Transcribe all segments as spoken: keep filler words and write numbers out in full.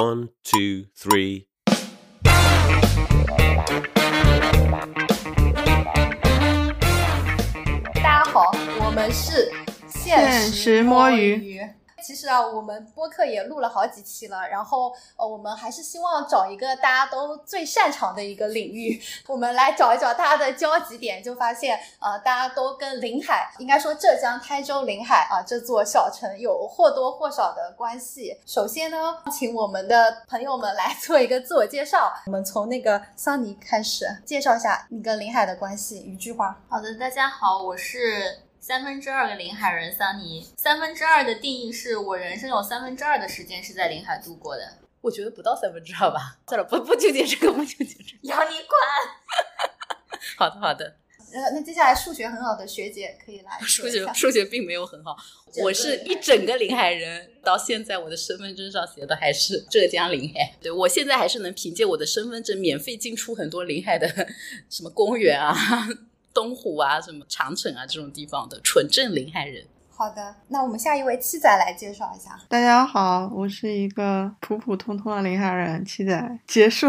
One, two, three.大家好，我们是现实摸鱼。其实啊，我们播客也录了好几期了，然后呃，我们还是希望找一个大家都最擅长的一个领域，我们来找一找大家的交集点，就发现呃，大家都跟临海，应该说浙江台州临海啊这座小城有或多或少的关系。首先呢，请我们的朋友们来做一个自我介绍，我们从那个桑尼开始介绍一下你跟临海的关系，一句话。好的，大家好，我是三分之二个临海人桑尼。三分之二的定义是我人生有三分之二的时间是在临海度过的。我觉得不到三分之二吧，算了，不不纠结这个，不纠结这个。要你管。好的，好的。呃，那接下来数学很好的学姐可以来说一下。数学数学并没有很好，我是一整个临海人，到现在我的身份证上写的还是浙江临海。对，我现在还是能凭借我的身份证免费进出很多临海的什么公园啊。东湖啊，什么长城啊，这种地方的纯正临海人。好的，那我们下一位七仔来介绍一下。大家好，我是一个普普通通的临海人，七仔。结束。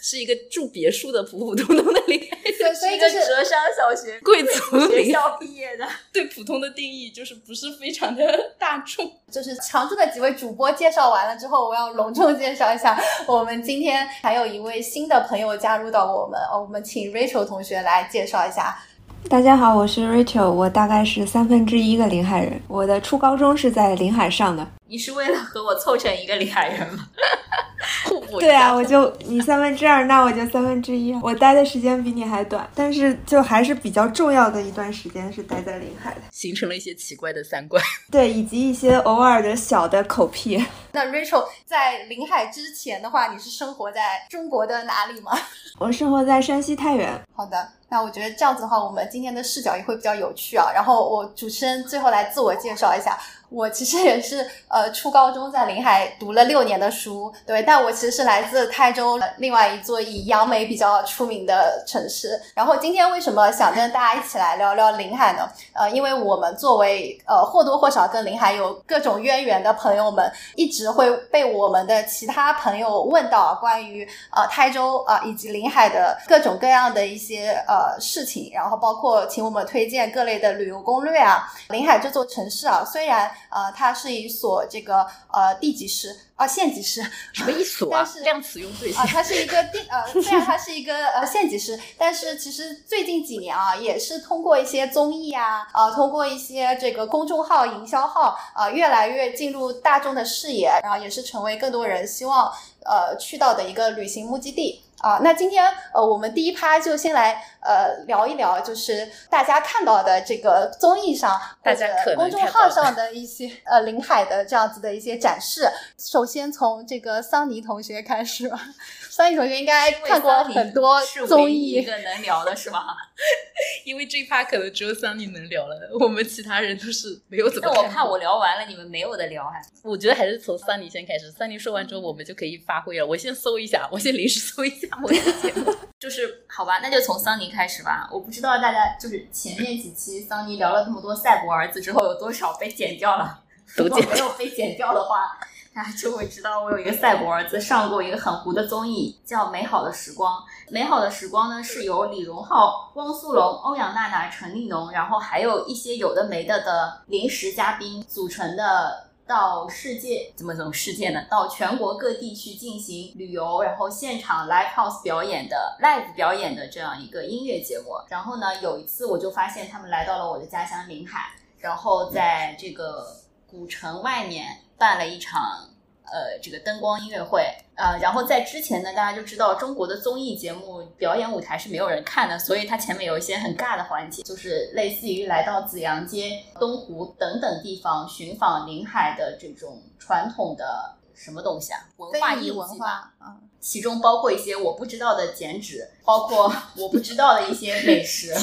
是一个住别墅的普普通通的临海人，所以就是一个浙商小学贵族学校毕业的。对普通的定义就是不是非常的大众。就是常驻的几位主播介绍完了之后，我要隆重介绍一下，我们今天还有一位新的朋友加入到我们，我们请 Rachel 同学来介绍一下。大家好，我是 Rachel， 我大概是三分之一个临海人，我的初高中是在临海上的。你是为了和我凑成一个临海人吗？对啊，我就你三分之二，那我就三分之一。我待的时间比你还短，但是就还是比较重要的一段时间是待在临海的，形成了一些奇怪的三观，对，以及一些偶尔的小的口癖。那 Rachel 在临海之前的话，你是生活在中国的哪里吗？我生活在山西太原。好的，那我觉得这样子的话，我们今天的视角也会比较有趣啊。然后我主持人最后来自我介绍一下，我其实也是呃初高中在临海读了六年的书，对，但我其实是来自台州另外一座以杨梅比较出名的城市。然后今天为什么想跟大家一起来聊聊临海呢？呃，因为我们作为呃或多或少跟临海有各种渊源的朋友们，一直会被我们的其他朋友问到关于呃台州啊、呃、以及临海的各种各样的一些呃。呃，事情，然后包括请我们推荐各类的旅游攻略啊。临海这座城市啊，虽然呃它是一所这个呃地级市啊、呃、县级市，什么一所啊？但是量词用对啊、呃，它是一个地呃，虽然它是一个呃县级市，但是其实最近几年啊，也是通过一些综艺啊，啊、呃，通过一些这个公众号、营销号啊、呃，越来越进入大众的视野，然后也是成为更多人希望呃去到的一个旅行目的地。啊，那今天呃，我们第一趴就先来呃聊一聊，就是大家看到的这个综艺上、大家可能公众号上的一些呃临海的这样子的一些展示。首先从这个桑尼同学开始吧，桑尼同学应该看过很多综艺，一个能聊的是吧？因为这一趴可能只有桑尼能聊了，我们其他人都是没有怎么看过。那我怕我聊完了，你们没有的聊啊。我觉得还是从桑尼先开始，桑尼说完之后我们就可以发挥了。我先搜一下，我先临时搜一下。我的节目就是好吧，那就从桑尼开始吧。我不知道大家就是前面几期桑尼聊了那么多赛博儿子之后，有多少被剪掉了？如果没有被剪掉的话，大家就会知道我有一个赛博儿子上过一个很糊的综艺，叫《美好的时光》。《美好的时光》呢是由李荣浩、汪苏泷、欧阳娜娜、陈立农，然后还有一些有的没的的临时嘉宾组成的。到世界怎么怎么世界呢？到全国各地去进行旅游，然后现场 live house 表演的 live 表演的这样一个音乐节目。然后呢，有一次我就发现他们来到了我的家乡临海，然后在这个古城外面办了一场呃这个灯光音乐会。呃，然后在之前呢，大家就知道中国的综艺节目表演舞台是没有人看的，所以它前面有一些很尬的环节，就是类似于来到紫阳街、东湖等等地方寻访临海的这种传统的什么东西啊，文化艺文化啊，其中包括一些我不知道的剪纸，包括我不知道的一些美食。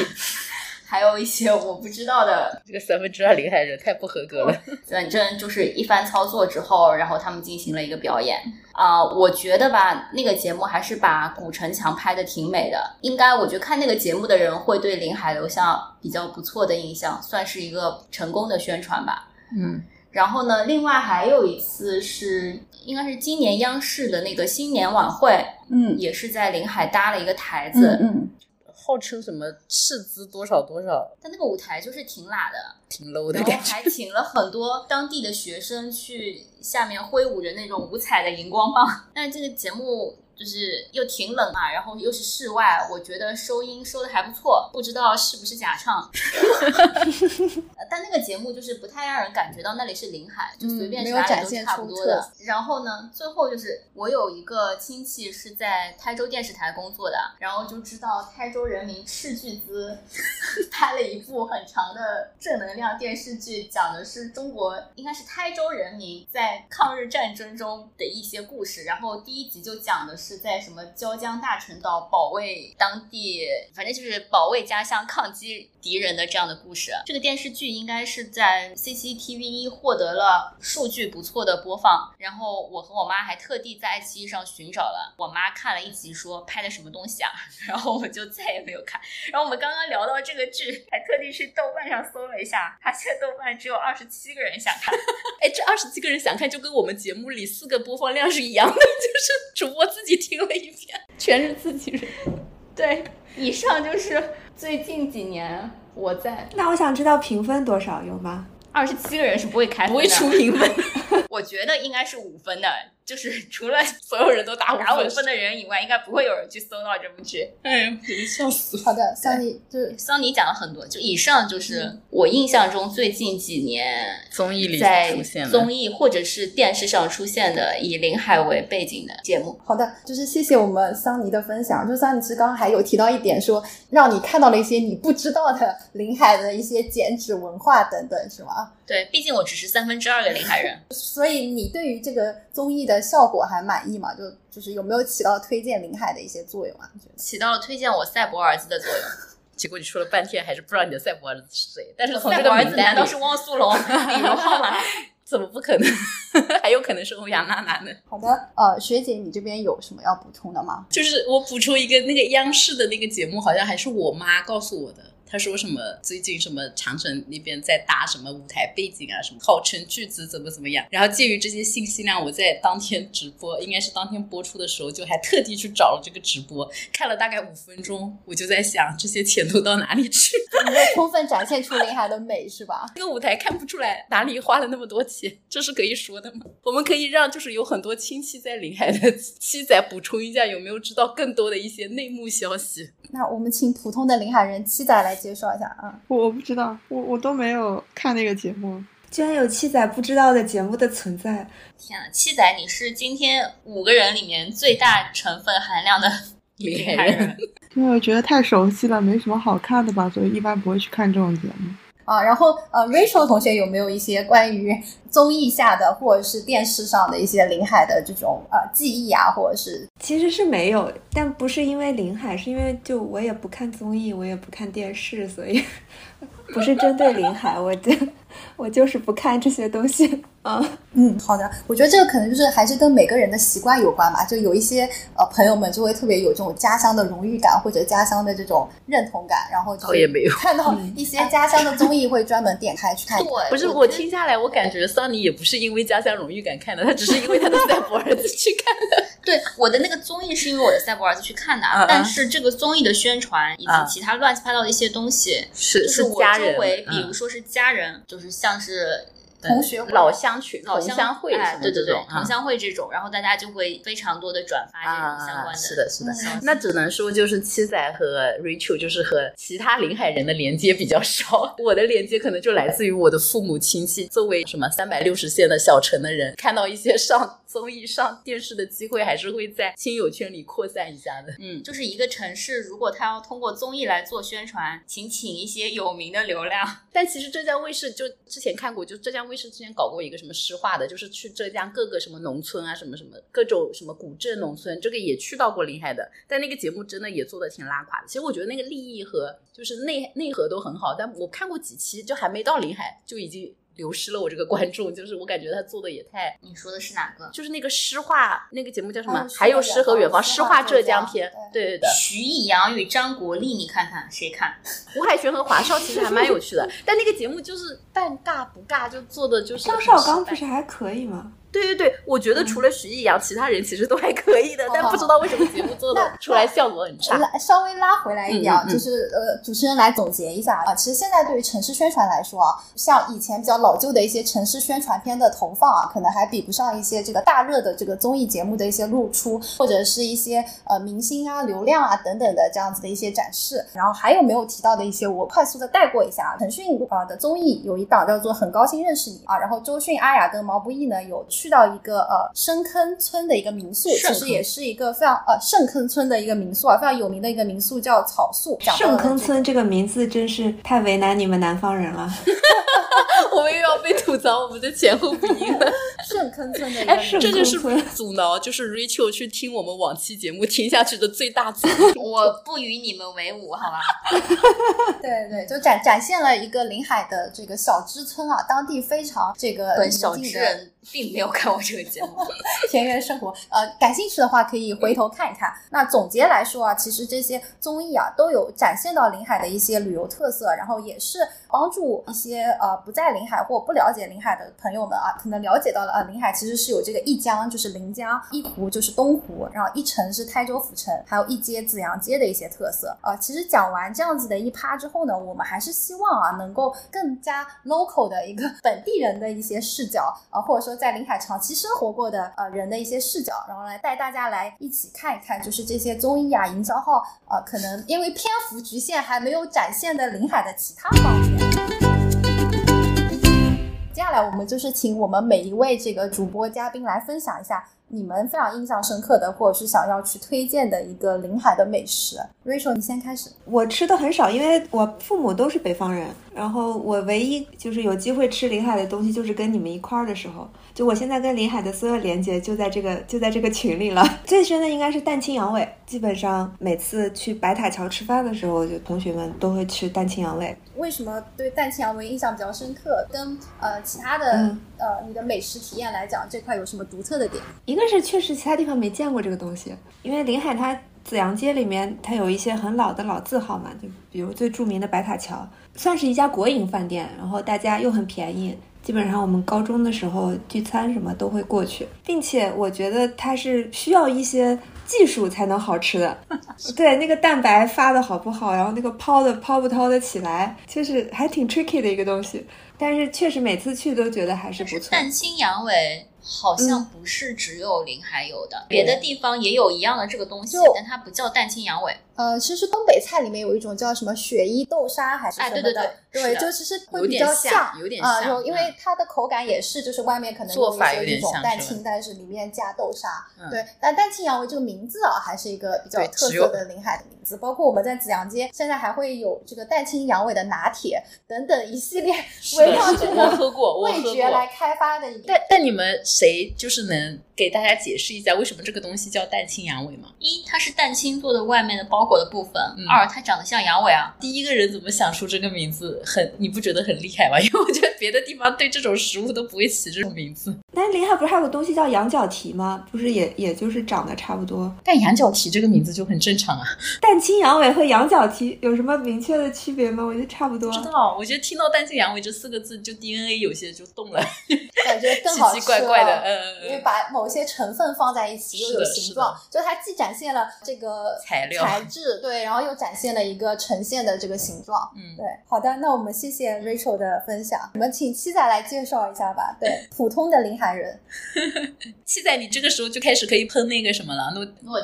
还有一些我不知道的，这个三分之二临海人太不合格了。反正就是一番操作之后，然后他们进行了一个表演啊、呃，我觉得吧，那个节目还是把古城墙拍的挺美的。应该我觉得看那个节目的人会对临海留下比较不错的印象，算是一个成功的宣传吧。嗯。然后呢，另外还有一次是应该是今年央视的那个新年晚会，嗯，也是在临海搭了一个台子，嗯。嗯，号称什么斥资多少多少，但那个舞台就是挺拉的，挺 low 的感觉，然后还请了很多当地的学生去下面挥舞着那种五彩的荧光棒。但这个节目就是又挺冷嘛，然后又是室外，我觉得收音收的还不错，不知道是不是假唱。但那个节目就是不太让人感觉到那里是临海，就随便啥人都差不多的、嗯、然后呢，最后就是我有一个亲戚是在台州电视台工作的，然后就知道台州人民斥巨资拍了一部很长的正能量电视剧，讲的是中国应该是台州人民在抗日战争中的一些故事，然后第一集就讲的是是在什么椒江大陈岛保卫当地，反正就是保卫家乡抗击敌人的这样的故事。这个电视剧应该是在 C C T V 一 获得了数据不错的播放，然后我和我妈还特地在爱奇艺上寻找了，我妈看了一集说拍的什么东西啊，然后我就再也没有看。然后我们刚刚聊到这个剧，还特地去豆瓣上搜了一下，发现豆瓣只有二十七个人想看。哎，这二十七个人想看就跟我们节目里四个播放量是一样的，就是主播自己听了一遍，全是自己人。对，以上就是最近几年我在。那我想知道评分多少，有吗？二十七个人是不会开分的，不会出评分。我觉得应该是五分的，就是除了所有人都打五分打五分的人以外，应该不会有人去搜到这部剧。哎呀，笑死！好的，桑尼就是桑尼讲了很多，就以上就是我印象中最近几年综艺里出现的综艺或者是电视上出现的以临海为背景的节目。好的，就是谢谢我们桑尼的分享。就桑尼是刚刚还有提到一点说，让你看到了一些你不知道的临海的一些剪纸文化等等，是吗？对，毕竟我只是三分之二个临海人。所以你对于这个综艺的效果还满意吗？就就是有没有起到推荐临海的一些作用啊？你觉得起到了推荐我赛博儿子的作用。结果你说了半天还是不知道你的赛博儿子是谁。但是从这个名单里，我赛博儿子难道是汪苏泷、李荣浩吗？怎么不可能？还有可能是欧阳娜娜呢。好的，呃，学姐，你这边有什么要补充的吗？就是我补充一个，那个央视的那个节目，好像还是我妈告诉我的。他说什么最近什么长城那边在搭什么舞台背景啊，什么号称巨资怎么怎么样，然后鉴于这些信息量，我在当天直播应该是当天播出的时候，就还特地去找了这个直播，看了大概五分钟，我就在想这些钱都到哪里去。你没有充分展现出临海的美是吧？这个舞台看不出来哪里花了那么多钱，这是可以说的吗？我们可以让就是有很多亲戚在临海的七仔补充一下，有没有知道更多的一些内幕消息？那我们请普通的临海人七仔来介绍一下啊！我不知道，我我都没有看那个节目，居然有七仔不知道的节目的存在！天啊，七仔，你是今天五个人里面最大成分含量的临海人，因为我觉得太熟悉了，没什么好看的吧，所以一般不会去看这种节目啊。然后呃 ，Rachel 同学有没有一些关于综艺下的或者是电视上的一些临海的这种呃记忆啊，或者是？其实是没有，但不是因为临海，是因为就我也不看综艺，我也不看电视，所以不是针对临海，我就我就是不看这些东西啊。嗯，好的，我觉得这个可能就是还是跟每个人的习惯有关吧，就有一些呃朋友们就会特别有这种家乡的荣誉感或者家乡的这种认同感，然后就看到一些家乡的综艺会专门点开去看。不是，我听下来我感觉桑尼也不是因为家乡荣誉感看的，他只是因为他的赛博儿子去看的。对，我的那个综艺是因为我的赛博儿子去看的、啊、但是这个综艺的宣传以及其他乱七八糟的一些东西、啊、是是我周围、嗯、比如说是家人，就是像是同学会、老乡群、老乡会什么、哎、对对对，同乡会这种、啊、然后大家就会非常多的转发这种相关的、啊、是的是的、嗯、那只能说就是七仔和 Rachel 就是和其他临海人的连接比较少，我的连接可能就来自于我的父母亲戚，作为什么三百六十线的小城的人，看到一些上综艺上电视的机会还是会在亲友圈里扩散一下的。嗯，就是一个城市如果他要通过综艺来做宣传，请请一些有名的流量。但其实浙江卫视就之前看过，就浙江卫视是之前搞过一个什么诗画的，就是去浙江各个什么农村啊，什么什么各种什么古镇农村，这个也去到过临海的，但那个节目真的也做得挺拉垮的。其实我觉得那个立意和就是内内核都很好，但我看过几期就还没到临海就已经流失了我这个观众，就是我感觉他做的也太。你说的是哪个？就是那个诗画那个节目叫什么、嗯、还有诗和远方，诗画浙江篇。对对对，徐艺洋与张国立，你看看谁看？吴海泉和华少其实还蛮有趣的但那个节目就是半尬不尬，就做的就是张绍刚不是还可以吗？对对对，我觉得除了徐艺洋、嗯、其他人其实都还可以的、哦、但不知道为什么节目做的出来效果很差。稍微拉回来一点、嗯、就是、呃、主持人来总结一下啊。其实现在对于城市宣传来说啊，像以前比较老旧的一些城市宣传片的投放啊，可能还比不上一些这个大热的这个综艺节目的一些露出，或者是一些呃明星啊流量啊等等的这样子的一些展示。然后还有没有提到的一些我快速的带过一下。腾讯啊的综艺有一档叫做很高兴认识你啊，然后周迅阿雅跟毛不易呢有去去到一个呃深坑村的一个民宿，其实也是一个非常呃深坑村的一个民宿啊，非常有名的一个民宿叫草宿。深坑村这个名字真是太为难你们南方人了我们又要被吐槽我们的前后不一了深坑村的一个民宿，这就是阻挠，就是 Rachel 去听我们往期节目听下去的最大阻挠我不与你们为伍好吧对对，就展展现了一个临海的这个小支村啊，当地非常这个本小支人并没有看我这个节目田园生活呃，感兴趣的话可以回头看一看。那总结来说啊，其实这些综艺啊都有展现到临海的一些旅游特色，然后也是帮助一些呃不在临海或不了解临海的朋友们啊，可能了解到了啊，临海其实是有这个一江就是临江，一湖就是东湖，然后一城是台州府城，还有一街紫阳街的一些特色啊、呃。其实讲完这样子的一趴之后呢，我们还是希望啊能够更加 local 的一个本地人的一些视角啊、呃，或者说在临海长期生活过的呃人的一些视角，然后来带大家来一起看一看，就是这些综艺啊、营销号啊、呃，可能因为篇幅局限还没有展现的临海的其他方面。接下来我们就是请我们每一位这个主播嘉宾来分享一下你们非常印象深刻的或者是想要去推荐的一个临海的美食。 Rachel 你先开始。我吃的很少，因为我父母都是北方人，然后我唯一就是有机会吃临海的东西就是跟你们一块儿的时候，就我现在跟临海的所有连接就在这个就在这个群里了。最深的应该是蛋清羊尾，基本上每次去白塔桥吃饭的时候，就同学们都会吃蛋清羊尾。为什么对蛋清羊尾印象比较深刻？跟呃其他的、嗯、呃你的美食体验来讲，这块有什么独特的点？一个是确实其他地方没见过这个东西，因为临海它紫阳街里面它有一些很老的老字号嘛，就比如最著名的白塔桥，算是一家国营饭店，然后大家又很便宜，基本上我们高中的时候聚餐什么都会过去，并且我觉得它是需要一些技术才能好吃的对，那个蛋白发的好不好，然后那个泡的泡不泡的起来，就是还挺 tricky 的一个东西，但是确实每次去都觉得还是不错。蛋清羊尾好像不是只有临海有的、嗯、别的地方也有一样的这个东西，但它不叫蛋清羊尾。呃，其实东北菜里面有一种叫什么雪衣豆沙还是什么的、哎、对对对，对，就其实会比较像，有点像，有点像、呃、因为它的口感也是，就是外面可能做法有一种蛋清，但是里面加豆沙、嗯、对。但蛋清羊尾这个名字啊，还是一个比较特色的临海的名字，包括我们在紫阳街现在还会有这个蛋清羊尾的拿铁等等一系列围绕这个味觉来开发的一个。但但你们谁就是能给大家解释一下为什么这个东西叫蛋清羊尾吗？一，它是蛋清做的外面的包裹的部分、嗯、二，它长得像羊尾啊。第一个人怎么想出这个名字，很你不觉得很厉害吗？因为我觉得别的地方对这种食物都不会起这种名字。但临海不是还有个东西叫羊角蹄吗？不是也也就是长得差不多。但羊角蹄这个名字就很正常啊。蛋清羊尾和羊角蹄有什么明确的区别吗？我觉得差不多。不知道，我觉得听到蛋清羊尾这四个字就 D N A 有些就动了，感觉更好吃了，奇奇怪怪的，嗯，因为把某些成分放在一起又有形状，就它既展现了这个材料材质，对，然后又展现了一个呈现的这个形状。嗯，对，好的，那我们谢谢 Rachel 的分享，我们请七仔来介绍一下吧。对，普通的临海人七仔，你这个时候就开始可以喷那个什么了，糯糯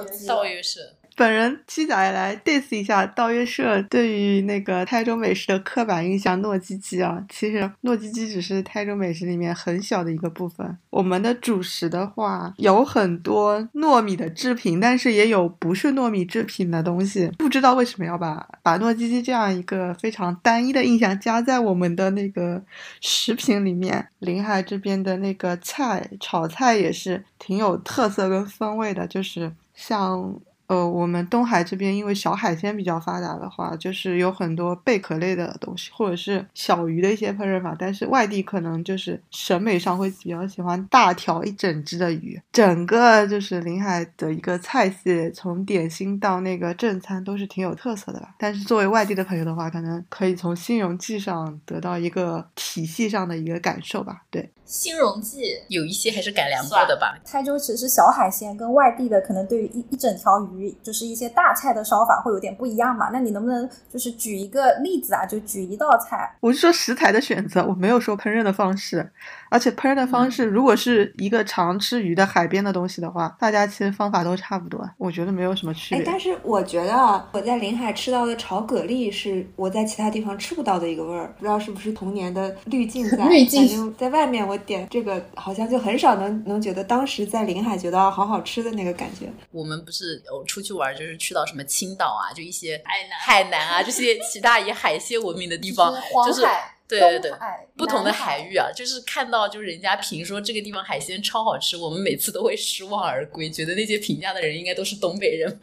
叽叽道月社。本人七仔来 diss 一下道月社对于那个台州美食的刻板印象糯叽叽啊，其实糯叽叽只是台州美食里面很小的一个部分。我们的主食的话有很多糯米的制品，但是也有不是糯米制品的东西，不知道为什么要把把糯叽叽这样一个非常单一的印象加在我们的那个食品里面。临海这边的那个菜炒菜也是挺有特色跟风味的，就是像呃，我们东海这边因为小海鲜比较发达的话，就是有很多贝壳类的东西，或者是小鱼的一些烹饪法。但是外地可能就是审美上会比较喜欢大条一整只的鱼。整个就是临海的一个菜系，从点心到那个正餐都是挺有特色的吧。但是作为外地的朋友的话，可能可以从新荣记上得到一个体系上的一个感受吧。对，新荣记有一些还是改良过的吧。台州其实小海鲜跟外地的可能对于 一, 一整条鱼就是一些大菜的烧法会有点不一样嘛，那你能不能就是举一个例子啊，就举一道菜。我是说食材的选择，我没有说烹饪的方式。而且烹饪的方式，如果是一个常吃鱼的海边的东西的话，大家其实方法都差不多，我觉得没有什么区别。但是我觉得我在临海吃到的炒蛤蜊是我在其他地方吃不到的一个味儿，不知道是不是童年的滤镜在滤镜在外面我点这个好像就很少能能觉得当时在临海觉得好好吃的那个感觉。我们不是有出去玩就是去到什么青岛啊，就一些海南啊这些其他以海鲜闻名的地方，就是对对对，不同的海域啊，就是看到就是人家评说这个地方海鲜超好吃，我们每次都会失望而归，觉得那些评价的人应该都是东北人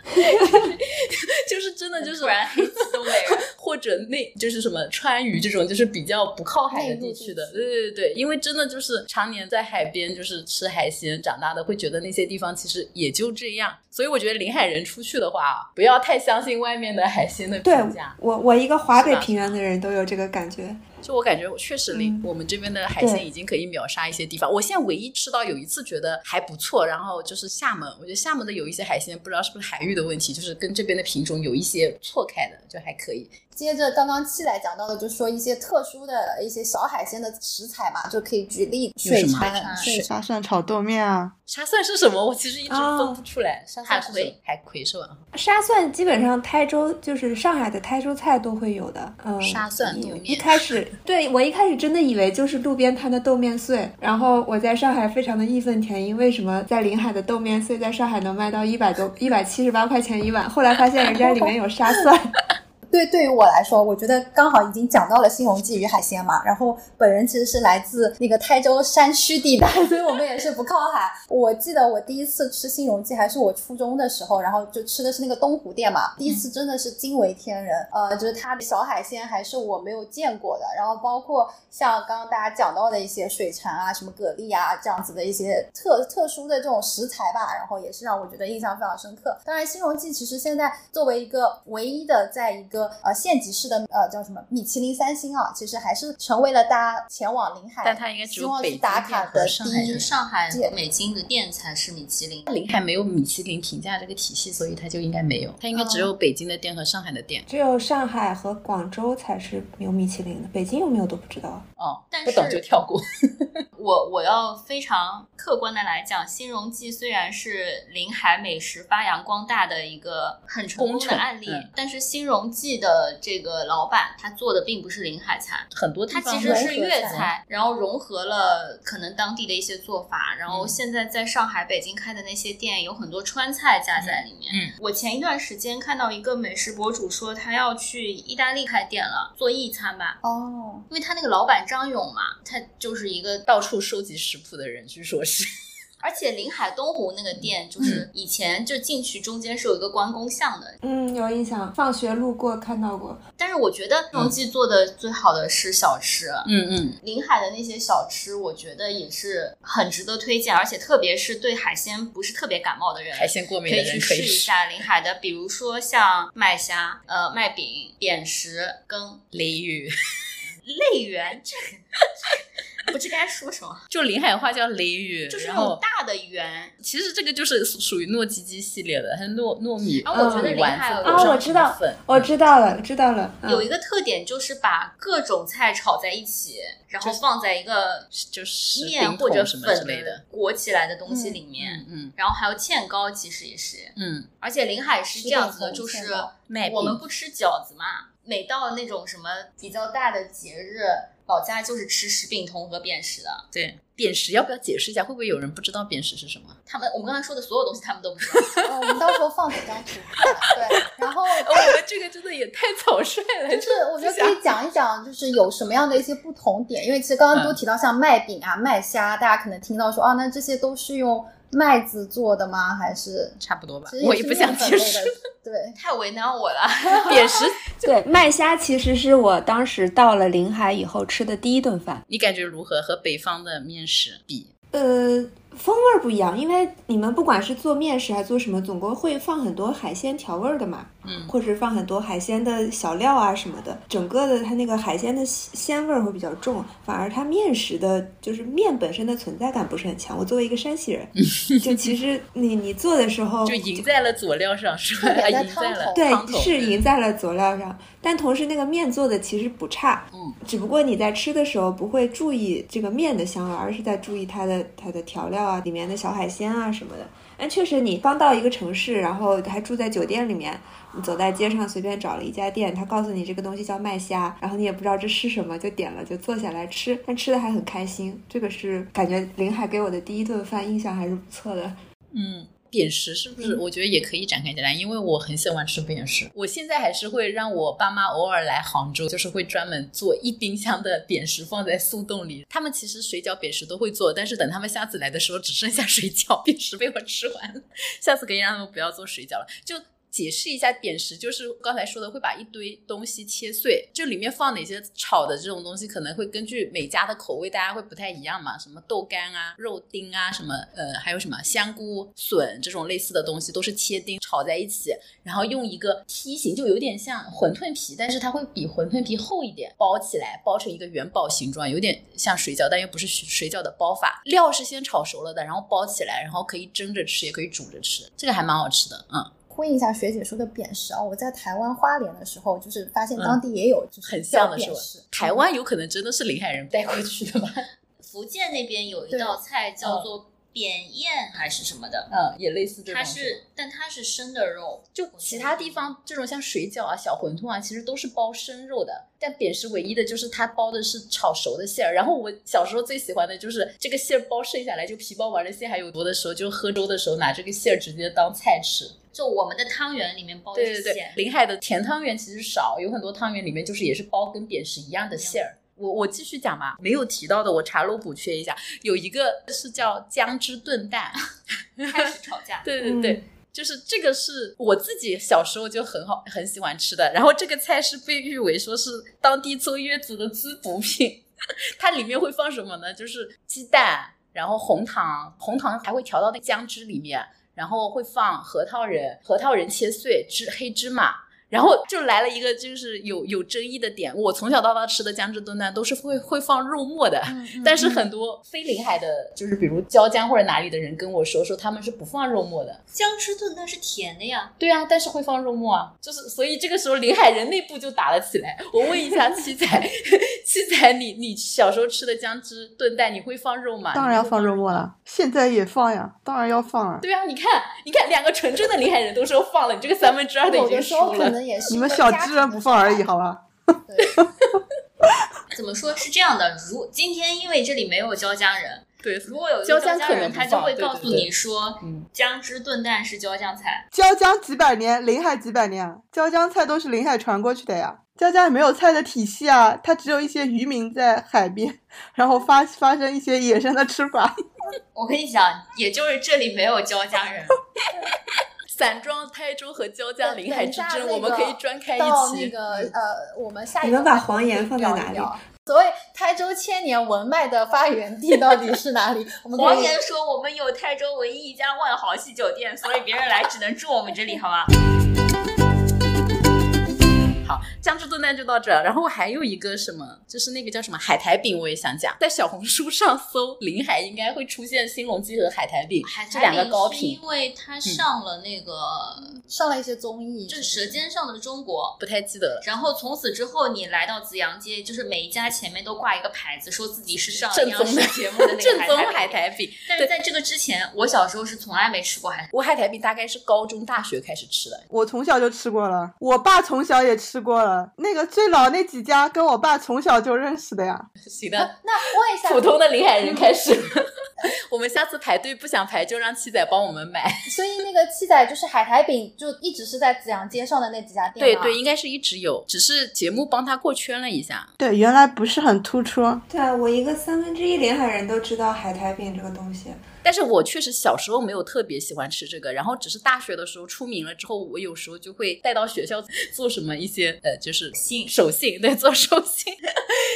就是真的就是突然黑东北人或者那就是什么川渝这种就是比较不靠海的地区的，对对对，因为真的就是常年在海边就是吃海鲜长大的，会觉得那些地方其实也就这样。所以我觉得临海人出去的话不要太相信外面的海鲜的评价。对，我我一个华北平原的人都有这个感觉，就我感觉我确实离、嗯、我们这边的海鲜已经可以秒杀一些地方。我现在唯一吃到有一次觉得还不错，然后就是厦门，我觉得厦门的有一些海鲜不知道是不是海域的问题，就是跟这边的品种有一些错开的，就还可以。接着刚刚七仔讲到的，就说一些特殊的一些小海鲜的食材嘛，就可以举例水叉、水叉蒜炒豆面啊。沙蒜是什么？我其实一直分不出来。哦、海葵，海葵是吧？沙蒜基本上台州就是上海的台州菜都会有的。嗯，沙蒜豆面。一开始，对我一开始真的以为就是路边摊的豆面碎，然后我在上海非常的义愤填膺，为什么在临海的豆面碎在上海能卖到一百多、一百七十八块钱一碗？后来发现人家里面有沙蒜。对，对于我来说，我觉得刚好已经讲到了新荣记与海鲜嘛，然后本人其实是来自那个台州山区地带，所以我们也是不靠海。我记得我第一次吃新荣记还是我初中的时候，然后就吃的是那个东湖店嘛，第一次真的是惊为天人，呃，就是它的小海鲜还是我没有见过的，然后包括像刚刚大家讲到的一些水蝉啊、什么蛤蜊啊这样子的一些特特殊的这种食材吧，然后也是让我觉得印象非常深刻。当然，新荣记其实现在作为一个唯一的在一个呃，县级市的呃叫什么米其林三星啊，其实还是成为了大家前往临海，但它应该只有北京打卡的上海，就是上海北京的店才是米其林。临海没有米其林评价这个体系，所以它就应该没有，它应该只有北京的店和上海的店，嗯、只有上海和广州才是有米其林的，北京有没有都不知道。哦，但是不懂就跳过。我我要非常客观的来讲，新荣记虽然是临海美食发扬光大的一个很成功的案例，嗯、但是新荣记的这个老板他做的并不是临海菜，很多他其实是粤菜，然后融合了可能当地的一些做法，然后现在在上海、北京开的那些店有很多川菜加在里面。嗯，我前一段时间看到一个美食博主说他要去意大利开店了，做意餐吧。哦，因为他那个老板张勇嘛，他就是一个到处收集食谱的人，据说是。而且临海东湖那个店就是以前就进去中间是有一个关公像的，嗯，有印象，放学路过看到过。但是我觉得新荣记做的最好的是小吃，嗯嗯，临海的那些小吃我觉得也是很值得推荐，而且特别是对海鲜不是特别感冒的人，海鲜过敏的人可以去试一下临海的，比如说像麦虾、呃麦饼、扁食、羹、鲢鱼、类圆，这个不知该说什么，就临海话叫鲢鱼，就是那种大的圆。其实这个就是属于糯叽叽系列的，还是糯糯米。啊，我觉得临海有、嗯哦、我知道，我知道了，知道了、嗯。有一个特点就是把各种菜炒在一起，然后放在一个就是面或者粉的裹起来的东西里面。嗯，嗯然后还有芡糕，其实也是。嗯，而且临海是这样子的，就是我们不吃饺子嘛。每到那种什么比较大的节日，老家就是吃食饼通和扁食的。对，扁食要不要解释一下？会不会有人不知道扁食是什么？他们我们刚才说的所有东西他们都不知道。嗯、我们到时候放几张图片。对，然后我们这个真的也太草率了。就是我觉得可以讲一讲，就是有什么样的一些不同点，因为其实刚刚都提到像麦饼啊、麦虾，大家可能听到说啊，那这些都是用。麦子做的吗？还是差不多吧，我也不想解释，对，太为难我了。也是对，麦虾其实是我当时到了临海以后吃的第一顿饭。你感觉如何和北方的面食比？呃，风味不一样，因为你们不管是做面食还做什么，总共会放很多海鲜调味的嘛，嗯，或者放很多海鲜的小料啊什么的，整个的它那个海鲜的鲜味会比较重，反而它面食的就是面本身的存在感不是很强。我作为一个山西人，就其实你你做的时候就赢在了佐料上，是吧？赢在了，对，是赢在了佐料上，但同时那个面做的其实不差，嗯，只不过你在吃的时候不会注意这个面的香味，而是在注意它的它的调料啊，里面的小海鲜啊什么的。但确实你刚到一个城市，然后还住在酒店里面，你走在街上随便找了一家店，他告诉你这个东西叫麦虾，然后你也不知道这是什么，就点了，就坐下来吃，但吃的还很开心。这个是感觉临海给我的第一顿饭，印象还是不错的。嗯，扁食是不是我觉得也可以展开起来，因为我很喜欢吃扁食。我现在还是会让我爸妈偶尔来杭州，就是会专门做一冰箱的扁食放在速冻里。他们其实水饺扁食都会做，但是等他们下次来的时候只剩下水饺，扁食被我吃完了。下次可以让他们不要做水饺了。就解释一下扁食，就是刚才说的会把一堆东西切碎，就里面放哪些炒的这种东西可能会根据每家的口味大家会不太一样嘛，什么豆干啊肉丁啊什么呃，还有什么香菇笋这种类似的东西都是切丁炒在一起，然后用一个梯形，就有点像馄饨皮，但是它会比馄饨皮厚一点，包起来包成一个元宝形状，有点像水饺但又不是水饺的包法。料是先炒熟了的，然后包起来，然后可以蒸着吃也可以煮着吃，这个还蛮好吃的。嗯，问一下学姐说的扁食啊，我在台湾花莲的时候，就是发现当地也有就是、嗯、很像的扁食。台湾有可能真的是临海人带过去的吧？福建那边有一道菜叫做扁燕还是什么的，嗯，也类似这种，它是，但它是生的肉。就其他地方这种像水饺啊、小馄饨啊，其实都是包生肉的，但扁食唯一的就是它包的是炒熟的馅儿。然后我小时候最喜欢的就是这个馅儿包剩下来，就皮包完了馅还有多的时候，就喝粥的时候拿这个馅儿直接当菜吃。就我们的汤圆里面包的是馅，对对对，临海的甜汤圆其实少，有很多汤圆里面就是也是包跟扁食一样的馅儿。我我继续讲吧，没有提到的我查漏补缺一下，有一个是叫姜汁炖蛋，开始吵架，对对对、嗯，就是这个是我自己小时候就很好很喜欢吃的，然后这个菜是被誉为说是当地坐月子的滋补品，它里面会放什么呢？就是鸡蛋，然后红糖，红糖还会调到那姜汁里面，然后会放核桃仁，核桃仁切碎，芝黑芝麻。然后就来了一个就是有有争议的点，我从小到大吃的姜汁炖蛋都是会会放肉末的、嗯嗯、但是很多非临海的就是比如椒江或者哪里的人跟我说说他们是不放肉末的。姜汁炖蛋是甜的呀。对啊，但是会放肉末啊，就是所以这个时候临海人内部就打了起来。我问一下七仔七仔你你小时候吃的姜汁炖蛋你会放肉吗？当然要放肉末了，现在也放呀，当然要放了。对啊，你看你看两个纯正的临海人都说放了，你这个三分之二的已经输了。你们小汁人不放而已，好吧？对，怎么说是这样的？如今天因为这里没有椒江人，对，如果有椒江人，他就会告诉你说，对对对，姜汁炖蛋是椒江菜。椒江几百年，临海几百年，椒江菜都是临海传过去的呀。椒江也没有菜的体系啊，它只有一些渔民在海边，然后发发生一些野生的吃法。我跟你讲，也就是这里没有椒江人。散装台州和椒江临海之争、那个、我们可以专开一期。到那个呃，我们下一个你们把黄岩放在哪里？所谓台州千年文脉的发源地到底是哪里？我们黄岩说我们有台州唯一一家万豪系酒店，所以别人来只能住我们这里，好吗？好，姜汁炖蛋就到这儿。然后还有一个什么，就是那个叫什么海苔饼，我也想讲。在小红书上搜临海，应该会出现新隆基和海苔饼这两个高频，因为它上了那个、嗯、上了一些综艺，就是《舌尖上的中国》，不太记得了。然后从此之后，你来到紫阳街，就是每一家前面都挂一个牌子，说自己是上央视节目的那个海苔 饼, 正宗海苔饼。但是在这个之前，我小时候是从来没吃过海苔。我海苔饼大概是高中、大学开始吃的。我从小就吃过了，我爸从小也吃。过了，那个最老那几家跟我爸从小就认识的呀。行的，那问一下普通的临海人开始。我们下次排队不想排就让七仔帮我们买。所以那个七仔就是海苔饼就一直是在紫阳街上的那几家店、啊、对对，应该是一直有，只是节目帮他过圈了一下。对，原来不是很突出。对啊，我一个三分之一临海人都知道海苔饼这个东西。但是我确实小时候没有特别喜欢吃这个，然后只是大学的时候出名了之后，我有时候就会带到学校做什么一些呃，就是信手信，对，做手信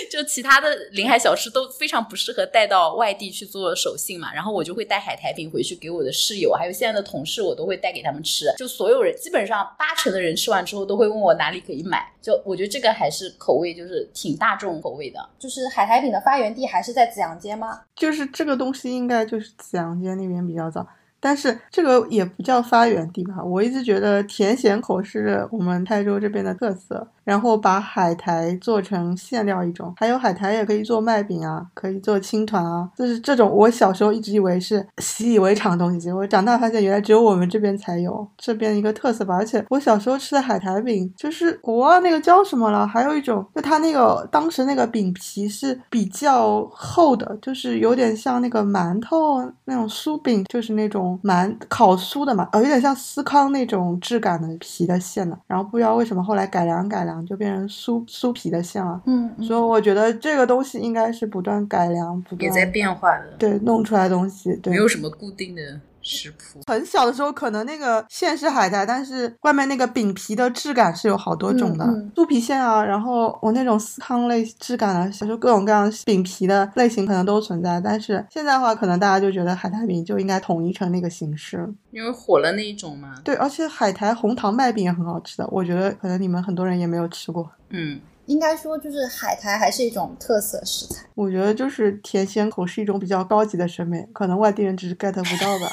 就其他的临海小吃都非常不适合带到外地去做手信嘛，然后我就会带海苔饼回去给我的室友还有现在的同事，我都会带给他们吃，就所有人基本上八成的人吃完之后都会问我哪里可以买，就我觉得这个还是口味就是挺大众口味的。就是海苔饼的发源地还是在紫阳街吗？就是这个东西应该就是紫阳街那边比较早，但是这个也不叫发源地吧，我一直觉得甜咸口是我们台州这边的特色，然后把海苔做成馅料一种，还有海苔也可以做麦饼啊，可以做青团啊，就是这种我小时候一直以为是习以为常的东西，结果长大发现原来只有我们这边才有这边一个特色吧。而且我小时候吃的海苔饼就是我忘了那个叫什么了，还有一种就它那个当时那个饼皮是比较厚的，就是有点像那个馒头那种酥饼，就是那种蛮烤酥的嘛，呃，有点像司康那种质感的皮的馅的，然后不知道为什么后来改良改良就变成酥酥皮的馅了，嗯，所以我觉得这个东西应该是不断改良，不断也在变化的，对，弄出来的东西，对，没有什么固定的食谱。很小的时候可能那个馅是海苔，但是外面那个饼皮的质感是有好多种的，嗯嗯、酥皮馅啊，然后我那种司康类质感啊，就是各种各样饼皮的类型可能都存在。但是现在的话，可能大家就觉得海苔饼就应该统一成那个形式，因为火了那一种嘛。对，而且海苔红糖麦饼也很好吃的，我觉得可能你们很多人也没有吃过。嗯。应该说就是海苔还是一种特色食材，我觉得就是甜咸口是一种比较高级的审美，可能外地人只是 get 不到吧。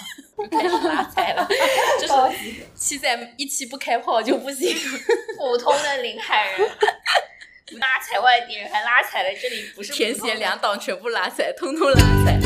太发财了，就是七仔一期不开炮就不行，普通的临海人不拉踩外地人，还拉踩了这里不是甜咸两党全部拉踩，通通拉踩。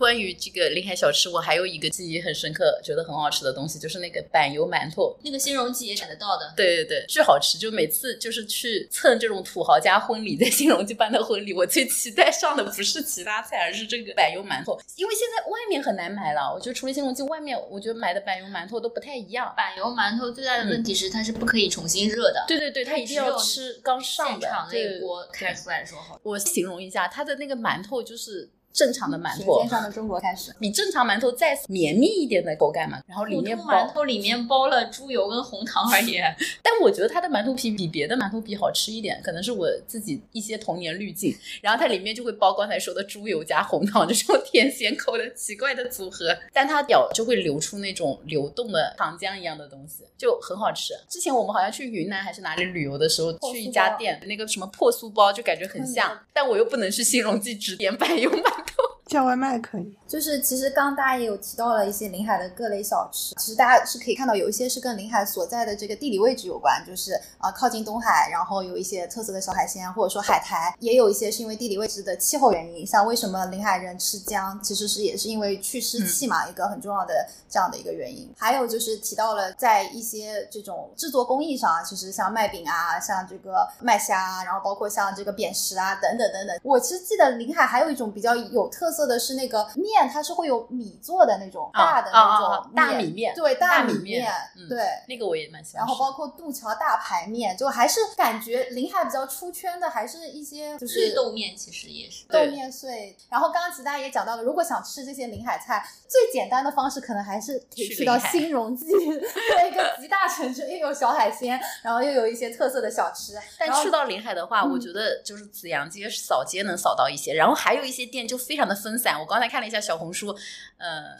关于这个临海小吃，我还有一个记忆很深刻觉得很好吃的东西，就是那个板油馒头，那个新荣记也买得到的，对对对，巨好吃，就每次就是去蹭这种土豪家婚礼，在新荣记办的婚礼，我最期待上的不是其他菜，而是这个板油馒头，因为现在外面很难买了，我觉得除了新荣记外面，我觉得买的板油馒头都不太一样。板油馒头最大的问题是、嗯、它是不可以重新热的，对对对，它一定要吃刚上的现场那锅开出来的时候好。我形容一下它的那个馒头，就是正常的馒头，舌尖上的中国开始，比正常馒头再绵密一点的口感嘛，然后里面包馒头里面包了猪油跟红糖而已。但我觉得它的馒头皮比别的馒头皮好吃一点，可能是我自己一些童年滤镜。然后它里面就会包刚才说的猪油加红糖这种甜咸口的奇怪的组合，但它表就会流出那种流动的糖浆一样的东西，就很好吃。之前我们好像去云南还是哪里旅游的时候，去一家店那个什么破酥包，就感觉很像，嗯、但我又不能去新荣记只点板油馒头。叫外卖可以。就是其实刚大家也有提到了一些临海的各类小吃，其实大家是可以看到有一些是跟临海所在的这个地理位置有关，就是呃靠近东海，然后有一些特色的小海鲜或者说海苔，也有一些是因为地理位置的气候原因，像为什么临海人吃姜其实是也是因为去湿气嘛、嗯、一个很重要的这样的一个原因。还有就是提到了在一些这种制作工艺上，其实像麦饼啊，像这个麦虾啊，然后包括像这个扁食啊等等等等。我其实记得临海还有一种比较有特色的是那个面，它是会有米做的那种、哦、大的那种、哦哦、大米面，对，大米 面, 大米面、嗯、对，那个我也蛮喜欢。然后包括渡桥大排面，就还是感觉临海比较出圈的还是一些就是豆面，其实也是豆面碎。然后刚刚其实大家也讲到了，如果想吃这些临海菜最简单的方式可能还是可以去到新荣记做一个集大成就，又有小海鲜然后又有一些特色的小吃。但去到临海的话、嗯、我觉得就是紫阳街扫街能扫到一些，然后还有一些店就非常的分散。我刚才看了一下小红书，呃，